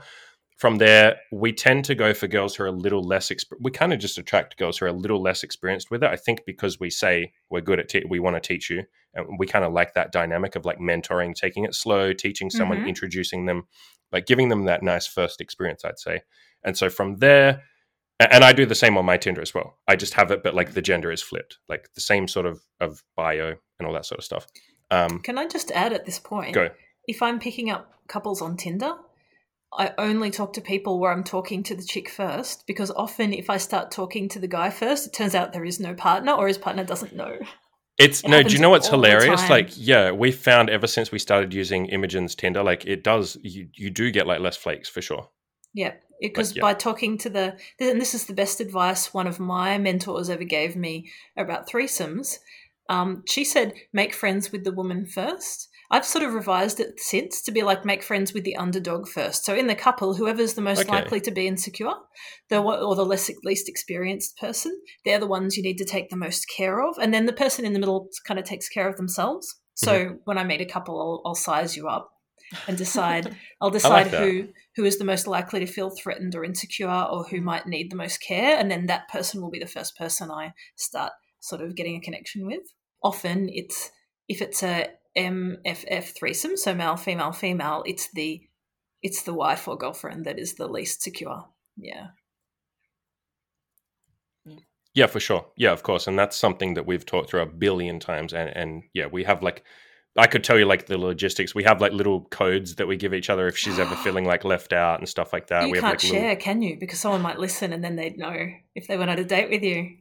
From there, we tend to go for girls who are a little less, we kind of just attract girls who are a little less experienced with it. I think because we say we're good at, we want to teach you. And we kind of like that dynamic of like mentoring, taking it slow, teaching someone, introducing them, like giving them that nice first experience, I'd say. And so from there, and I do the same on my Tinder as well. I just have it, but like the gender is flipped, like the same sort of bio and all that sort of stuff. Can I just add at this point, if I'm picking up couples on Tinder, I only talk to people where I'm talking to the chick first, because often if I start talking to the guy first, it turns out there is no partner or his partner doesn't know. No, do you know what's hilarious? Like, yeah, we found ever since we started using Imogen's Tinder, like it does, you do get like less flakes for sure. Yeah, because by talking to the, and this is the best advice one of my mentors ever gave me about threesomes. She said, make friends with the woman first. I've sort of revised it since to be like, make friends with the underdog first. So in the couple, whoever's the most likely to be insecure, or the least experienced person, they're the ones you need to take the most care of. And then the person in the middle kind of takes care of themselves. So when I meet a couple, I'll size you up and decide who is the most likely to feel threatened or insecure or who might need the most care. And then that person will be the first person I start sort of getting a connection with. Often it's, if it's a MFF threesome, so male, female, female, it's the wife or girlfriend that is the least secure. Yeah, for sure. Yeah, of course. And that's something that we've talked through a billion times. And yeah, we have like, I could tell you like the logistics. We have like little codes that we give each other if she's ever feeling like left out and stuff like that. You can't share, can you? Because someone might listen and then they'd know if they went on a date with you.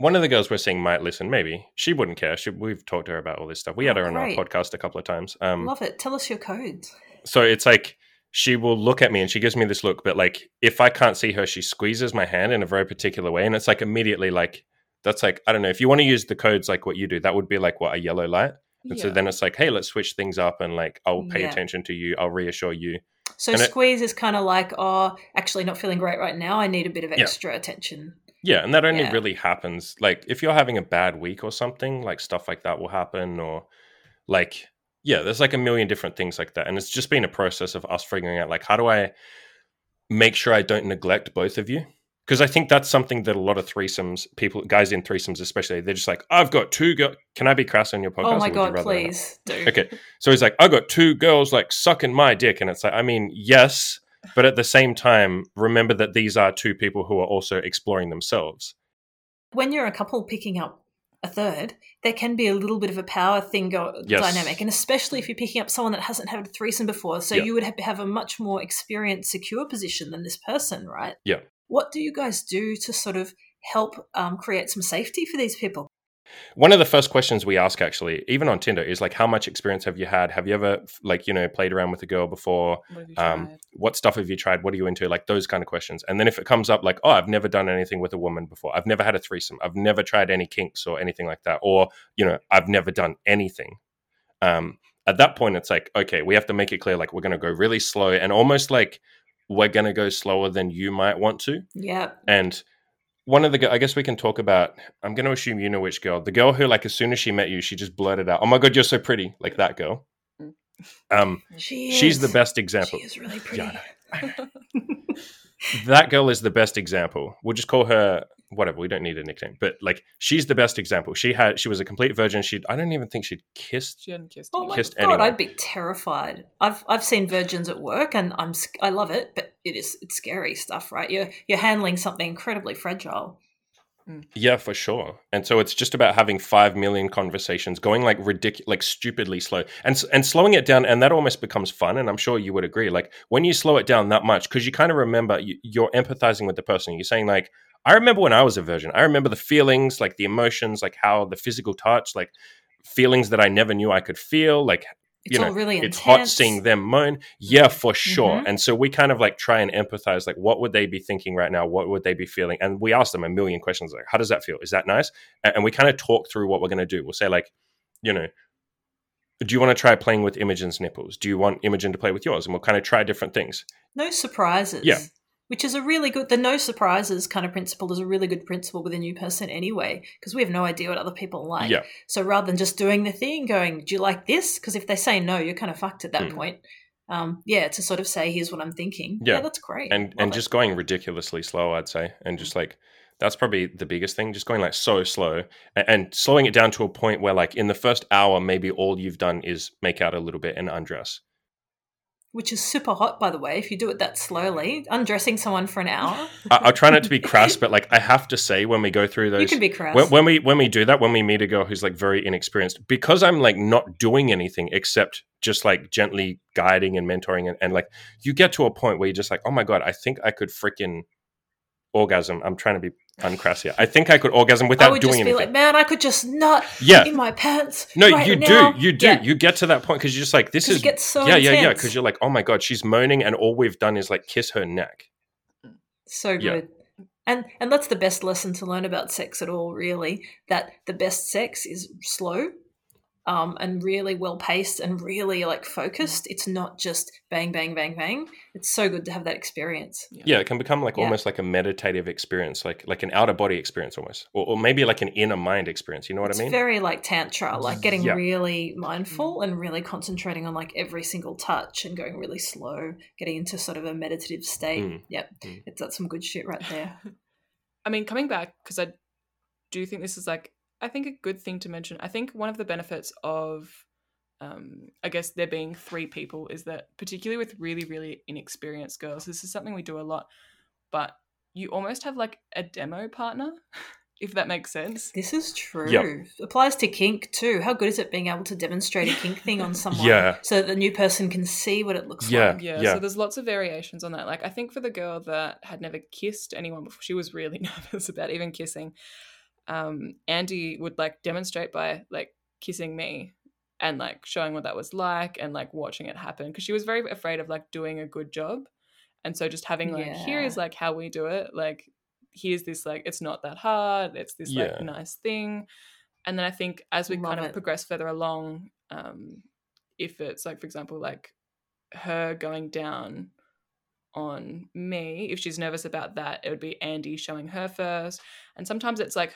One of the girls we're seeing might listen, maybe. She wouldn't care. We've talked to her about all this stuff. We had her on our podcast a couple of times. Love it. Tell us your codes. So it's like she will look at me and she gives me this look, but like if I can't see her, she squeezes my hand in a very particular way. And it's like immediately like, that's like, I don't know, if you want to use the codes like what you do, that would be like, what, a yellow light? And so then it's like, hey, let's switch things up and like I'll pay attention to you. I'll reassure you. So and squeeze is kind of like, oh, actually not feeling great right now. I need a bit of extra attention. Yeah, and that only really happens, like, if you're having a bad week or something, like, stuff like that will happen or, like, yeah, there's, like, a million different things like that. And it's just been a process of us figuring out, like, how do I make sure I don't neglect both of you? Because I think that's something that a lot of threesomes, people, guys in threesomes especially, they're just like, I've got two girls. Can I be crass on your podcast? Oh, my God, please do. Okay, so he's like, I've got two girls, like, sucking my dick. And it's like, I mean, yes. But at the same time, remember that these are two people who are also exploring themselves. When you're a couple picking up a third, there can be a little bit of a power thing dynamic, and especially if you're picking up someone that hasn't had a threesome before. So you would have a much more experienced, secure position than this person, right? Yeah. What do you guys do to sort of help create some safety for these people? One of the first questions we ask actually, even on Tinder, is like, how much experience have you had? Have you ever like, you know, played around with a girl before? What stuff have you tried? What are you into? Like those kind of questions. And then if it comes up like, oh, I've never done anything with a woman before. I've never had a threesome. I've never tried any kinks or anything like that. Or, you know, I've never done anything. At that point, it's like, okay, we have to make it clear, like we're going to go really slow and almost like we're going to go slower than you might want to. Yeah. And one of the, I guess we can talk about, I'm going to assume you know which girl, the girl who like as soon as she met you, she just blurted out, oh my God, you're so pretty, like that girl. She's the best example. She is really pretty. Yeah, I know. That girl is the best example. We'll just call her whatever. We don't need a nickname, but like she's the best example. She was a complete virgin. I don't even think she'd kissed. She hadn't kissed. Oh my God, anyone. I'd be terrified. I've seen virgins at work, and I love it, but it's scary stuff, right? You're handling something incredibly fragile. Yeah, for sure. And so it's just about having 5 million conversations, going like ridiculous, like stupidly slow, and slowing it down, and that almost becomes fun. And I'm sure you would agree, like when you slow it down that much, because you kind of remember you're empathizing with the person. You're saying like, I remember when I was a virgin. I remember the feelings, like the emotions, like how the physical touch, like feelings that I never knew I could feel, like. It's intense. It's hot seeing them moan. Yeah, for sure. Mm-hmm. And so we kind of like try and empathize, like what would they be thinking right now? What would they be feeling? And we ask them a million questions like, how does that feel? Is that nice? And we kind of talk through what we're going to do. We'll say like, you know, do you want to try playing with Imogen's nipples? Do you want Imogen to play with yours? And we'll kind of try different things. No surprises. Yeah. which is a really good, the no surprises kind of principle is a really good principle with a new person anyway, because we have no idea what other people like. Yeah. So rather than just doing the thing, going, do you like this? Because if they say no, you're kind of fucked at that point. To sort of say, here's what I'm thinking. Yeah, that's great. And just going ridiculously slow, I'd say. And just like, that's probably the biggest thing, just going like so slow and slowing it down to a point where like in the first hour, maybe all you've done is make out a little bit and undress. Which is super hot, by the way, if you do it that slowly, undressing someone for an hour. I'll try not to be crass, but like I have to say when we go through those. You can be crass. When we do that, when we meet a girl who's like very inexperienced, because I'm like not doing anything except just like gently guiding and mentoring and like you get to a point where you're just like, oh my God, I think I could freaking orgasm. I'm trying to be uncrass here. I think I could orgasm without doing anything. I would just be like, man, I could just nut in my pants. No, right you do. Yeah. You get to that point because you're just like, this is. It gets so intense. Because you're like, oh my God, she's moaning, and all we've done is like kiss her neck. So good, and that's the best lesson to learn about sex at all, really. That the best sex is slow, and really well paced and really like focused. It's not just bang, bang, bang, bang. It's so good to have that experience. Yeah, it can become like almost like a meditative experience, like an outer body experience almost, or maybe like an inner mind experience. You know what I mean? It's very like tantra, like getting really mindful and really concentrating on like every single touch and going really slow, getting into sort of a meditative state. That's some good shit right there. I mean, coming back, because I do think this is like, I think a good thing to mention, I think one of the benefits of, I guess, there being three people is that particularly with really, really inexperienced girls, this is something we do a lot, but you almost have like a demo partner, if that makes sense. This is true. Yep. Applies to kink too. How good is it being able to demonstrate a kink thing on someone so that the new person can see what it looks like? Yeah, so there's lots of variations on that. Like I think for the girl that had never kissed anyone before, she was really nervous about even kissing. Andy would like demonstrate by like kissing me and like showing what that was like and like watching it happen because she was very afraid of like doing a good job, and so just having like here is like how we do it, like here's this like it's not that hard, it's this like nice thing. And then I think as we kind of progress further along, if it's like for example like her going down on me, if she's nervous about that, it would be Andy showing her first, and sometimes it's like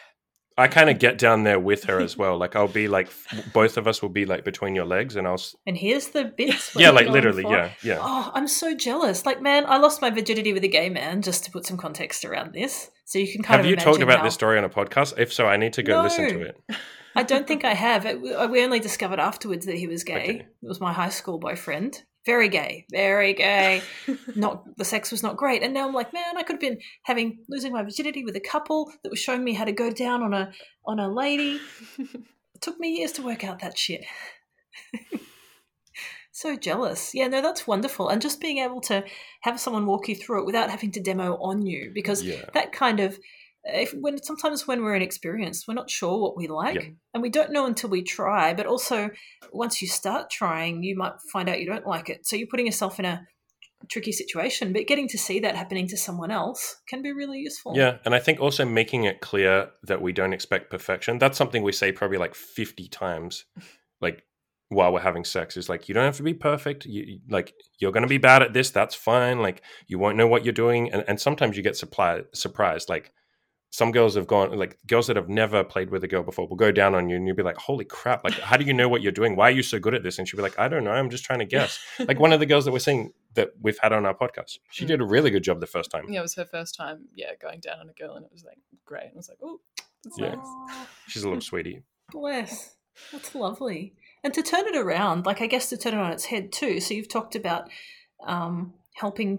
I kind of get down there with her as well. Like I'll be like, both of us will be like between your legs, and I'll. And here's the bits. Like literally, yeah. Oh, I'm so jealous. Like, man, I lost my virginity with a gay man. Just to put some context around this, so you can kind of. Have you talked about this story on a podcast? If so, I need to go listen to it. I don't think I have. We only discovered afterwards that he was gay. Okay. It was my high school boyfriend. Very gay. The sex was not great. And now I'm like, man, I could have been losing my virginity with a couple that was showing me how to go down on a lady. It took me years to work out that shit. So jealous. Yeah, no, that's wonderful. And just being able to have someone walk you through it without having to demo on you, because that kind of sometimes when we're inexperienced, we're not sure what we like and we don't know until we try, but also once you start trying, you might find out you don't like it. So you're putting yourself in a tricky situation, but getting to see that happening to someone else can be really useful. Yeah, and I think also making it clear that we don't expect perfection. That's something we say probably like 50 times like while we're having sex is like, you don't have to be perfect. You, like you're going to be bad at this. That's fine. Like you won't know what you're doing. And sometimes you get surprised like, some girls have gone, like girls that have never played with a girl before will go down on you and you'll be like, holy crap, like how do you know what you're doing? Why are you so good at this? And she'll be like, I don't know, I'm just trying to guess. Like one of the girls that we're seeing that we've had on our podcast, she did a really good job the first time. Yeah, it was her first time, going down on a girl, and it was like, great. And I was like, oh, that's nice. She's a little sweetie. Bless. That's lovely. And to turn it around, like I guess to turn it on its head too. So you've talked about helping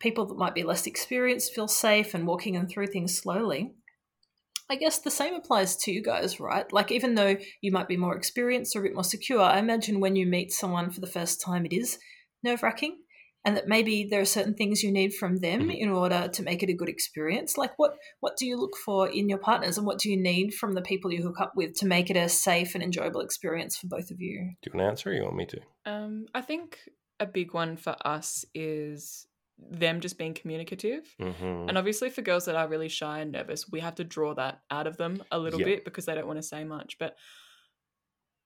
people that might be less experienced feel safe and walking them through things slowly. I guess the same applies to you guys, right? Like even though you might be more experienced or a bit more secure, I imagine when you meet someone for the first time it is nerve-wracking, and that maybe there are certain things you need from them in order to make it a good experience. Like what do you look for in your partners, and what do you need from the people you hook up with to make it a safe and enjoyable experience for both of you? Do you want to answer or you want me to? I think a big one for us is them just being communicative, and obviously for girls that are really shy and nervous, we have to draw that out of them a little bit because they don't want to say much. But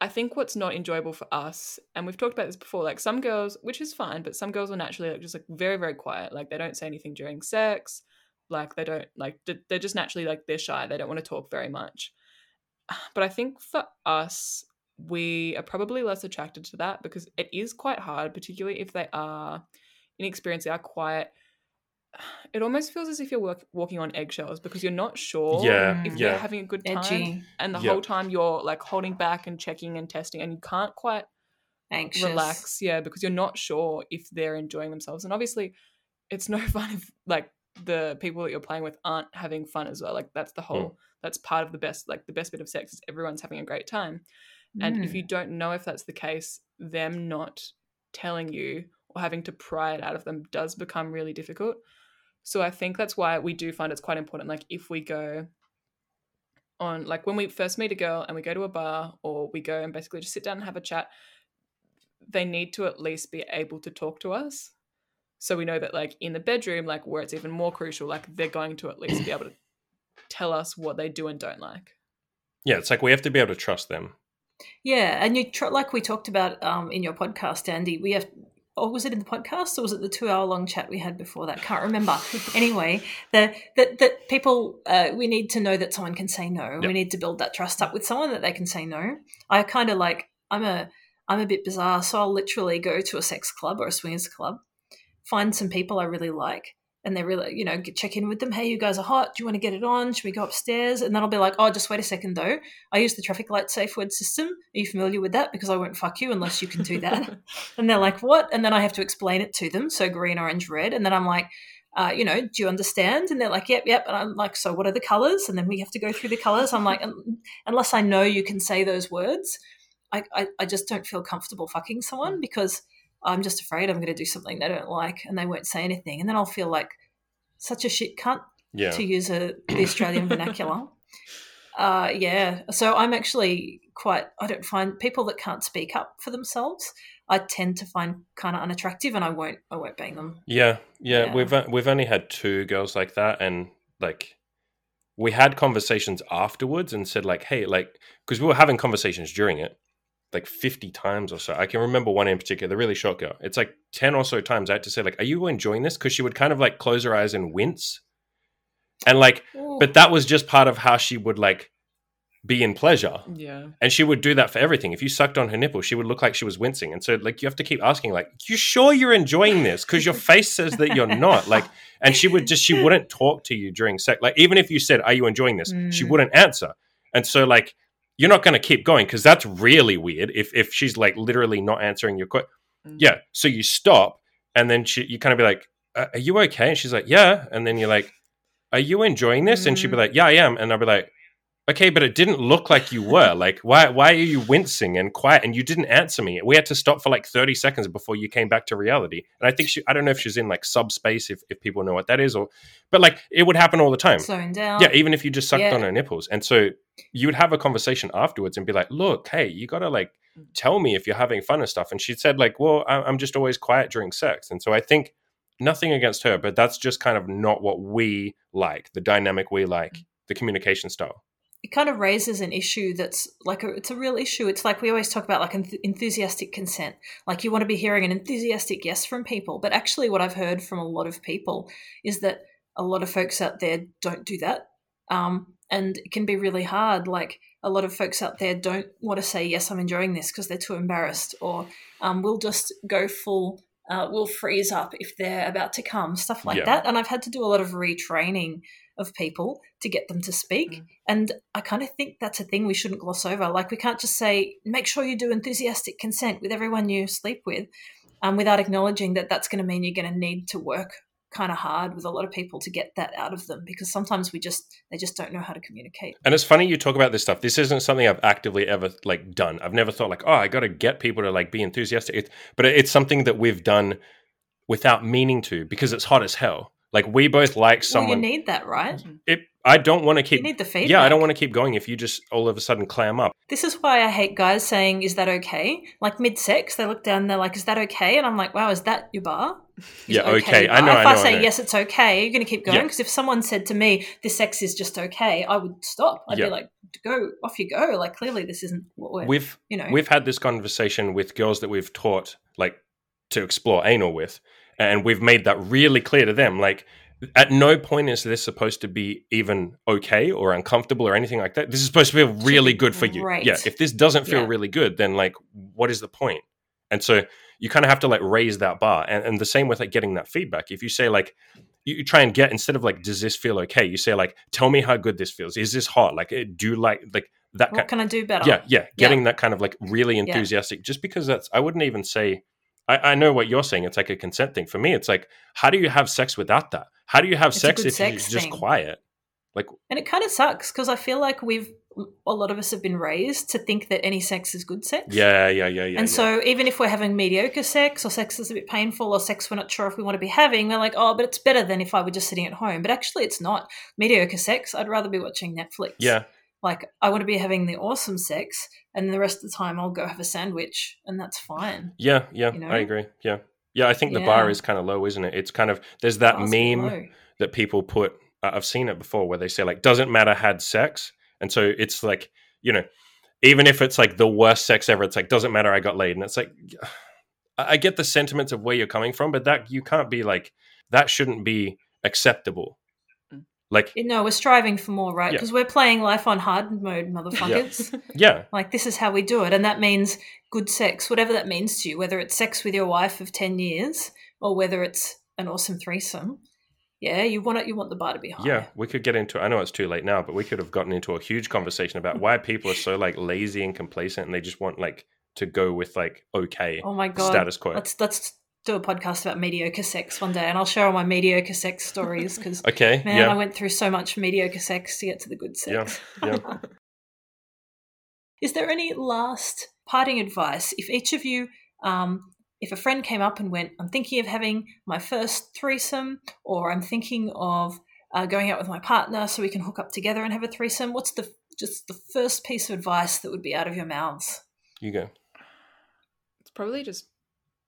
I think what's not enjoyable for us, and we've talked about this before, like some girls, which is fine, but some girls are naturally like just like very, very quiet. Like they don't say anything during sex. Like they don't like, they're just naturally like they're shy. They don't want to talk very much. But I think for us, we are probably less attracted to that because it is quite hard, particularly if they are inexperienced, they are quiet. It almost feels as if you're walking on eggshells because you're not sure if they're having a good time. Edgy. And the whole time you're like holding back and checking and testing and you can't quite relax because you're not sure if they're enjoying themselves. And obviously it's no fun if like the people that you're playing with aren't having fun as well. Like that's the whole that's part of the best, like the best bit of sex is everyone's having a great time. And if you don't know if that's the case, them not telling you or having to pry it out of them does become really difficult. So I think that's why we do find it's quite important. Like if we go on, like when we first meet a girl and we go to a bar or we go and basically just sit down and have a chat, they need to at least be able to talk to us. So we know that like in the bedroom, like where it's even more crucial, like they're going to at least be able to tell us what they do and don't like. Yeah, it's like we have to be able to trust them. Yeah, and you like we talked about in your podcast, Andy, we have... Or was it in the podcast or was it the 2-hour-long chat we had before that? Can't remember. Anyway, that people, we need to know that someone can say no. Yep. We need to build that trust up with someone that they can say no. I kind of like, I'm a bit bizarre, so I'll literally go to a sex club or a swingers club, find some people I really like and they really, you know, check in with them. Hey, you guys are hot. Do you want to get it on? Should we go upstairs? And then I'll be like, oh, just wait a second though. I use the traffic light safe word system. Are you familiar with that? Because I won't fuck you unless you can do that. And they're like, what? And then I have to explain it to them. So green, orange, red. And then I'm like, you know, do you understand? And they're like, yep, yep. And I'm like, so what are the colors? And then we have to go through the colors. I'm like, unless I know you can say those words, I just don't feel comfortable fucking someone because I'm just afraid I'm going to do something they don't like and they won't say anything. And then I'll feel like such a shit cunt, to use the Australian vernacular. So I'm actually I don't find people that can't speak up for themselves, I tend to find kind of unattractive and I won't bang them. Yeah. We've only had 2 girls like that. And like we had conversations afterwards and said like, hey, like, because we were having conversations during it. Like 50 times or so. I can remember one in particular, the really short girl. It's like 10 or so times I had to say like, are you enjoying this? Because she would kind of like close her eyes and wince. And like, but that was just part of how she would like be in pleasure. Yeah. And she would do that for everything. If you sucked on her nipple, she would look like she was wincing. And so like, you have to keep asking like, you sure you're enjoying this? Because your face says that you're not. Like, and she wouldn't talk to you during sex. Like even if you said, are you enjoying this? She wouldn't answer. And so like, you're not going to keep going because that's really weird if she's like literally not answering your question. Yeah. So you stop and then you kind of be like, are you okay? And she's like, yeah. And then you're like, are you enjoying this? And she'd be like, yeah, I am. And I'll be like, okay, but it didn't look like you were. Like, why are you wincing and quiet? And you didn't answer me. We had to stop for like 30 seconds before you came back to reality. And I think I don't know if she's in like subspace, if people know what that is, but like it would happen all the time. Slowing down. Yeah, even if you just sucked on her nipples. And so you would have a conversation afterwards and be like, look, hey, you got to like tell me if you're having fun and stuff. And she said like, well, I'm just always quiet during sex. And so I think nothing against her, but that's just kind of not what we like, the dynamic we like, the communication style. It kind of raises an issue that's like it's a real issue. It's like we always talk about like enthusiastic consent. Like you want to be hearing an enthusiastic yes from people. But actually what I've heard from a lot of people is that a lot of folks out there don't do that. And it can be really hard. Like a lot of folks out there don't want to say, yes, I'm enjoying this because they're too embarrassed or we'll just go full, we'll freeze up if they're about to come, stuff like that. And I've had to do a lot of retraining of people to get them to speak. And I kind of think that's a thing we shouldn't gloss over. Like we can't just say, make sure you do enthusiastic consent with everyone you sleep with without acknowledging that that's going to mean you're going to need to work kind of hard with a lot of people to get that out of them because sometimes they just don't know how to communicate. And it's funny you talk about this stuff. This isn't something I've actively ever like done. I've never thought like, oh, I got to get people to like be enthusiastic. But it's something that we've done without meaning to because it's hot as hell. Like we both like someone. Well, you need that, right? I don't want to keep. You need the feedback. Yeah, I don't want to keep going if you just all of a sudden clam up. This is why I hate guys saying, "Is that okay?" Like mid-sex, they look down and they're like, "Is that okay?" And I'm like, "Wow, is that your bar?" Okay. Bar? I know. If I say yes, it's okay, you're going to keep going because if someone said to me, "This sex is just okay," I would stop. I'd be like, go, off you go. Like, clearly this isn't what we've had this conversation with girls that we've taught, like, to explore anal with, and we've made that really clear to them. Like, at no point is this supposed to be even okay or uncomfortable or anything like that. This is supposed to feel really good for you. Right. Yeah. If this doesn't feel really good, then, like, what is the point? And so you kind of have to, like, raise that bar. And the same with, like, getting that feedback. If you say, like, you try and get, instead of, like, does this feel okay? You say, like, tell me how good this feels. Is this hot? Like, do you like that? What can I do better? Yeah. Yeah. Getting that kind of, like, really enthusiastic, just because that's, I wouldn't even say, I know what you're saying. It's like a consent thing. For me, it's like, how do you have sex without that? How do you have sex if you're just quiet? Like, and it kind of sucks because I feel like a lot of us have been raised to think that any sex is good sex. Yeah. And so even if we're having mediocre sex, or sex is a bit painful, or sex we're not sure if we want to be having, we're like, oh, but it's better than if I were just sitting at home. But actually it's not. Mediocre sex, I'd rather be watching Netflix. Yeah. Like, I want to be having the awesome sex, and the rest of the time I'll go have a sandwich, and that's fine. Yeah, you know? I agree. Yeah, I think the bar is kind of low, isn't it? It's kind of, there's that meme that people put, I've seen it before, where they say, like, doesn't matter, had sex. And so it's like, you know, even if it's like the worst sex ever, it's like, doesn't matter, I got laid. And it's like, I get the sentiments of where you're coming from, but that you can't be like, that shouldn't be acceptable. Like, no, we're striving for more, right? Because we're playing life on hard mode, motherfuckers. Yeah. Like, this is how we do it. And that means good sex, whatever that means to you, whether it's sex with your wife of 10 years or whether it's an awesome threesome. Yeah, you want the bar to be high. Yeah, we could get into, I know it's too late now, but we could have gotten into a huge conversation about why people are so, like, lazy and complacent, and they just want, like, to go with, like, okay, oh my God, status quo. Let's do a podcast about mediocre sex one day, and I'll share all my mediocre sex stories because, I went through so much mediocre sex to get to the good sex. Yeah. Is there any last parting advice? If each of you, if a friend came up and went, I'm thinking of having my first threesome, or I'm thinking of going out with my partner so we can hook up together and have a threesome, what's the first piece of advice that would be out of your mouths? You go. It's probably just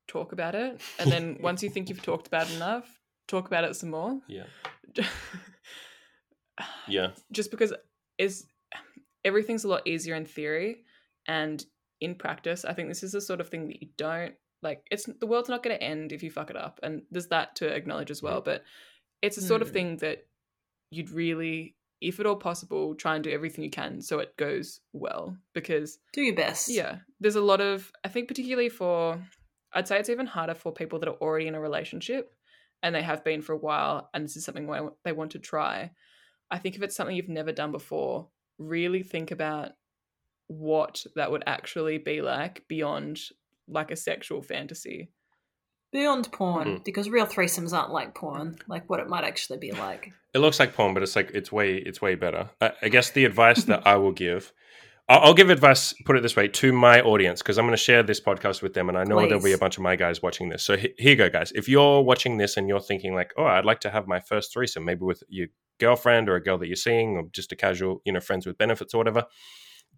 talk about it, and then once you think you've talked about it enough, talk about it some more. Yeah Just because everything's a lot easier in theory, and in practice I think this is the sort of thing that you don't, like, it's, the world's not going to end if you fuck it up, and there's that to acknowledge as well, but it's the sort of thing that you'd really, if at all possible, try and do everything you can so it goes well, because do your best. Yeah, there's a lot of, I think particularly for, I'd say it's even harder for people that are already in a relationship and they have been for a while, and this is something they want to try. I think if it's something you've never done before, really think about what that would actually be like beyond, like, a sexual fantasy. Beyond porn, because real threesomes aren't like porn, like what it might actually be like. It looks like porn, but it's like it's way better. I guess the advice that I will give, I'll give advice, put it this way, to my audience, because I'm going to share this podcast with them, and I know there'll be a bunch of my guys watching this. So here you go, guys. If you're watching this and you're thinking, like, oh, I'd like to have my first threesome, maybe with your girlfriend or a girl that you're seeing, or just a casual, you know, friends with benefits or whatever,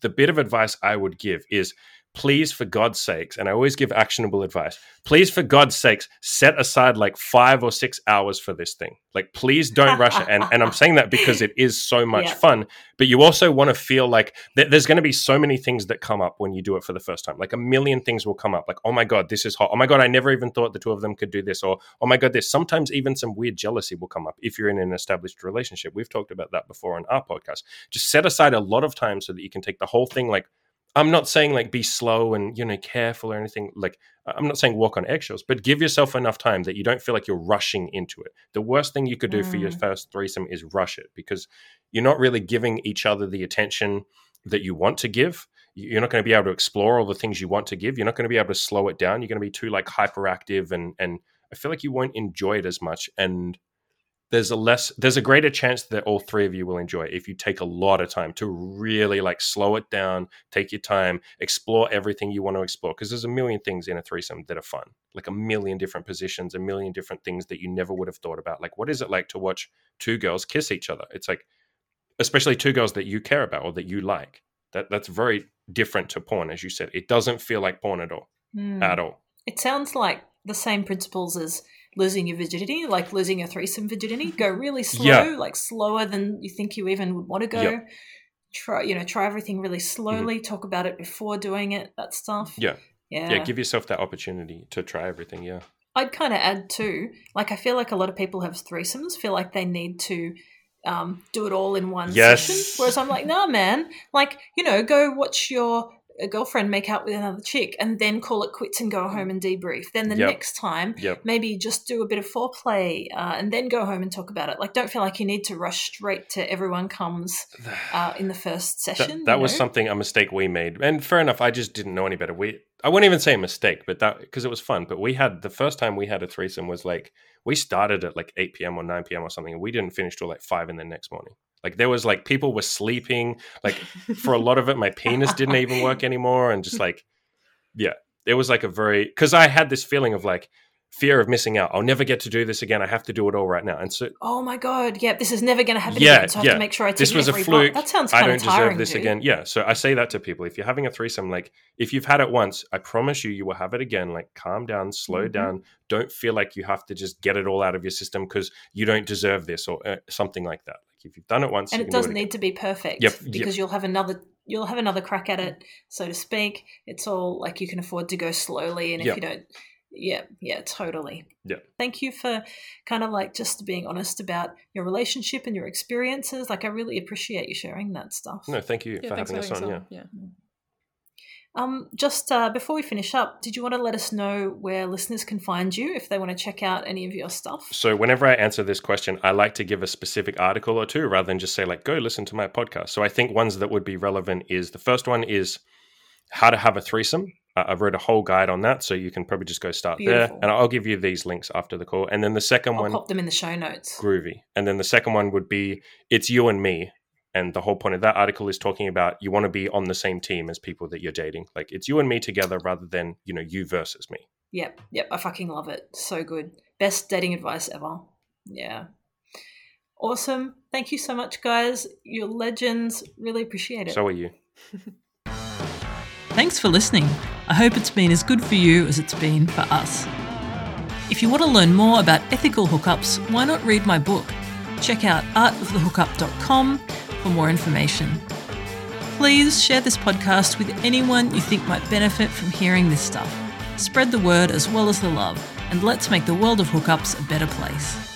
the bit of advice I would give is, please, for God's sakes, and I always give actionable advice, please, for God's sakes, set aside like 5 or 6 hours for this thing. Like, please don't rush it. And I'm saying that because it is so much fun, but you also want to feel like there's going to be so many things that come up when you do it for the first time. Like, a million things will come up. Like, oh my God, this is hot. Oh my God, I never even thought the two of them could do this. Or, oh my God, there's sometimes even some weird jealousy will come up if you're in an established relationship. We've talked about that before on our podcast. Just set aside a lot of time so that you can take the whole thing. Like, I'm not saying, like, be slow and, you know, careful or anything. Like, I'm not saying walk on eggshells, but give yourself enough time that you don't feel like you're rushing into it. The worst thing you could do for your first threesome is rush it, because you're not really giving each other the attention that you want to give. You're not going to be able to explore all the things you want to give. You're not going to be able to slow it down. You're going to be too, like, hyperactive, and I feel like you won't enjoy it as much. And there's a greater chance that all three of you will enjoy it if you take a lot of time to really, like, slow it down, take your time, explore everything you want to explore, because there's a million things in a threesome that are fun, like a million different positions, a million different things that you never would have thought about. Like, what is it like to watch two girls kiss each other? It's like, especially two girls that you care about or that you like. That's very different to porn, as you said. It doesn't feel like porn at all. At all. It sounds like the same principles as losing your virginity, like losing your threesome virginity. Go really slow, like slower than you think you even would want to go. try everything really slowly, mm-hmm. talk about it before doing it, that stuff. Yeah, give yourself that opportunity to try everything, yeah. I'd kind of add too, like I feel like a lot of people have threesomes, feel like they need to do it all in one session, whereas I'm like, nah, man, like, you know, go watch your girlfriend make out with another chick and then call it quits and go home and debrief. Then the next time, maybe just do a bit of foreplay and then go home and talk about it. Like, don't feel like you need to rush straight to everyone comes in the first session. That was something, a mistake we made. And fair enough, I just didn't know any better. I wouldn't even say a mistake, but that, because it was fun. But we had, the first time we had a threesome was like, we started at like 8 p.m. or 9 p.m. or something, and we didn't finish till like 5 in the next morning. Like, there was like, people were sleeping. Like, for a lot of it, my penis didn't even work anymore. And just like, yeah, it was like a very, because I had this feeling of like, fear of missing out. I'll never get to do this again. I have to do it all right now. And so, oh my God, yeah, this is never going to happen again. So I have to make sure I take every fluke. That sounds kind of tiring. I don't deserve this again. Yeah. So I say that to people. If you're having a threesome, like, if you've had it once, I promise you, you will have it again. Like, calm down, slow mm-hmm. down. Don't feel like you have to just get it all out of your system because you don't deserve this or something like that. Like, if you've done it once, and it doesn't need to be perfect because you'll have another crack at it, so to speak. It's all like, you can afford to go slowly, and if you don't. Yeah, totally. Yeah. Thank you for kind of like just being honest about your relationship and your experiences. Like, I really appreciate you sharing that stuff. No, thank you for having us on. Yeah. Just before we finish up, did you want to let us know where listeners can find you if they want to check out any of your stuff? So whenever I answer this question, I like to give a specific article or two rather than just say like, go listen to my podcast. So I think ones that would be relevant is, the first one is how to have a threesome. I wrote a whole guide on that, so you can probably just go start there. And I'll give you these links after the call. And then the second one, I'll pop them in the show notes. Groovy. And then the second one would be, it's you and me. And the whole point of that article is talking about, you want to be on the same team as people that you're dating. Like, it's you and me together rather than, you know, you versus me. Yep. I fucking love it. So good. Best dating advice ever. Yeah. Awesome. Thank you so much, guys. You're legends. Really appreciate it. So are you. Thanks for listening. I hope it's been as good for you as it's been for us. If you want to learn more about ethical hookups, why not read my book? Check out artofthehookup.com for more information. Please share this podcast with anyone you think might benefit from hearing this stuff. Spread the word as well as the love, and let's make the world of hookups a better place.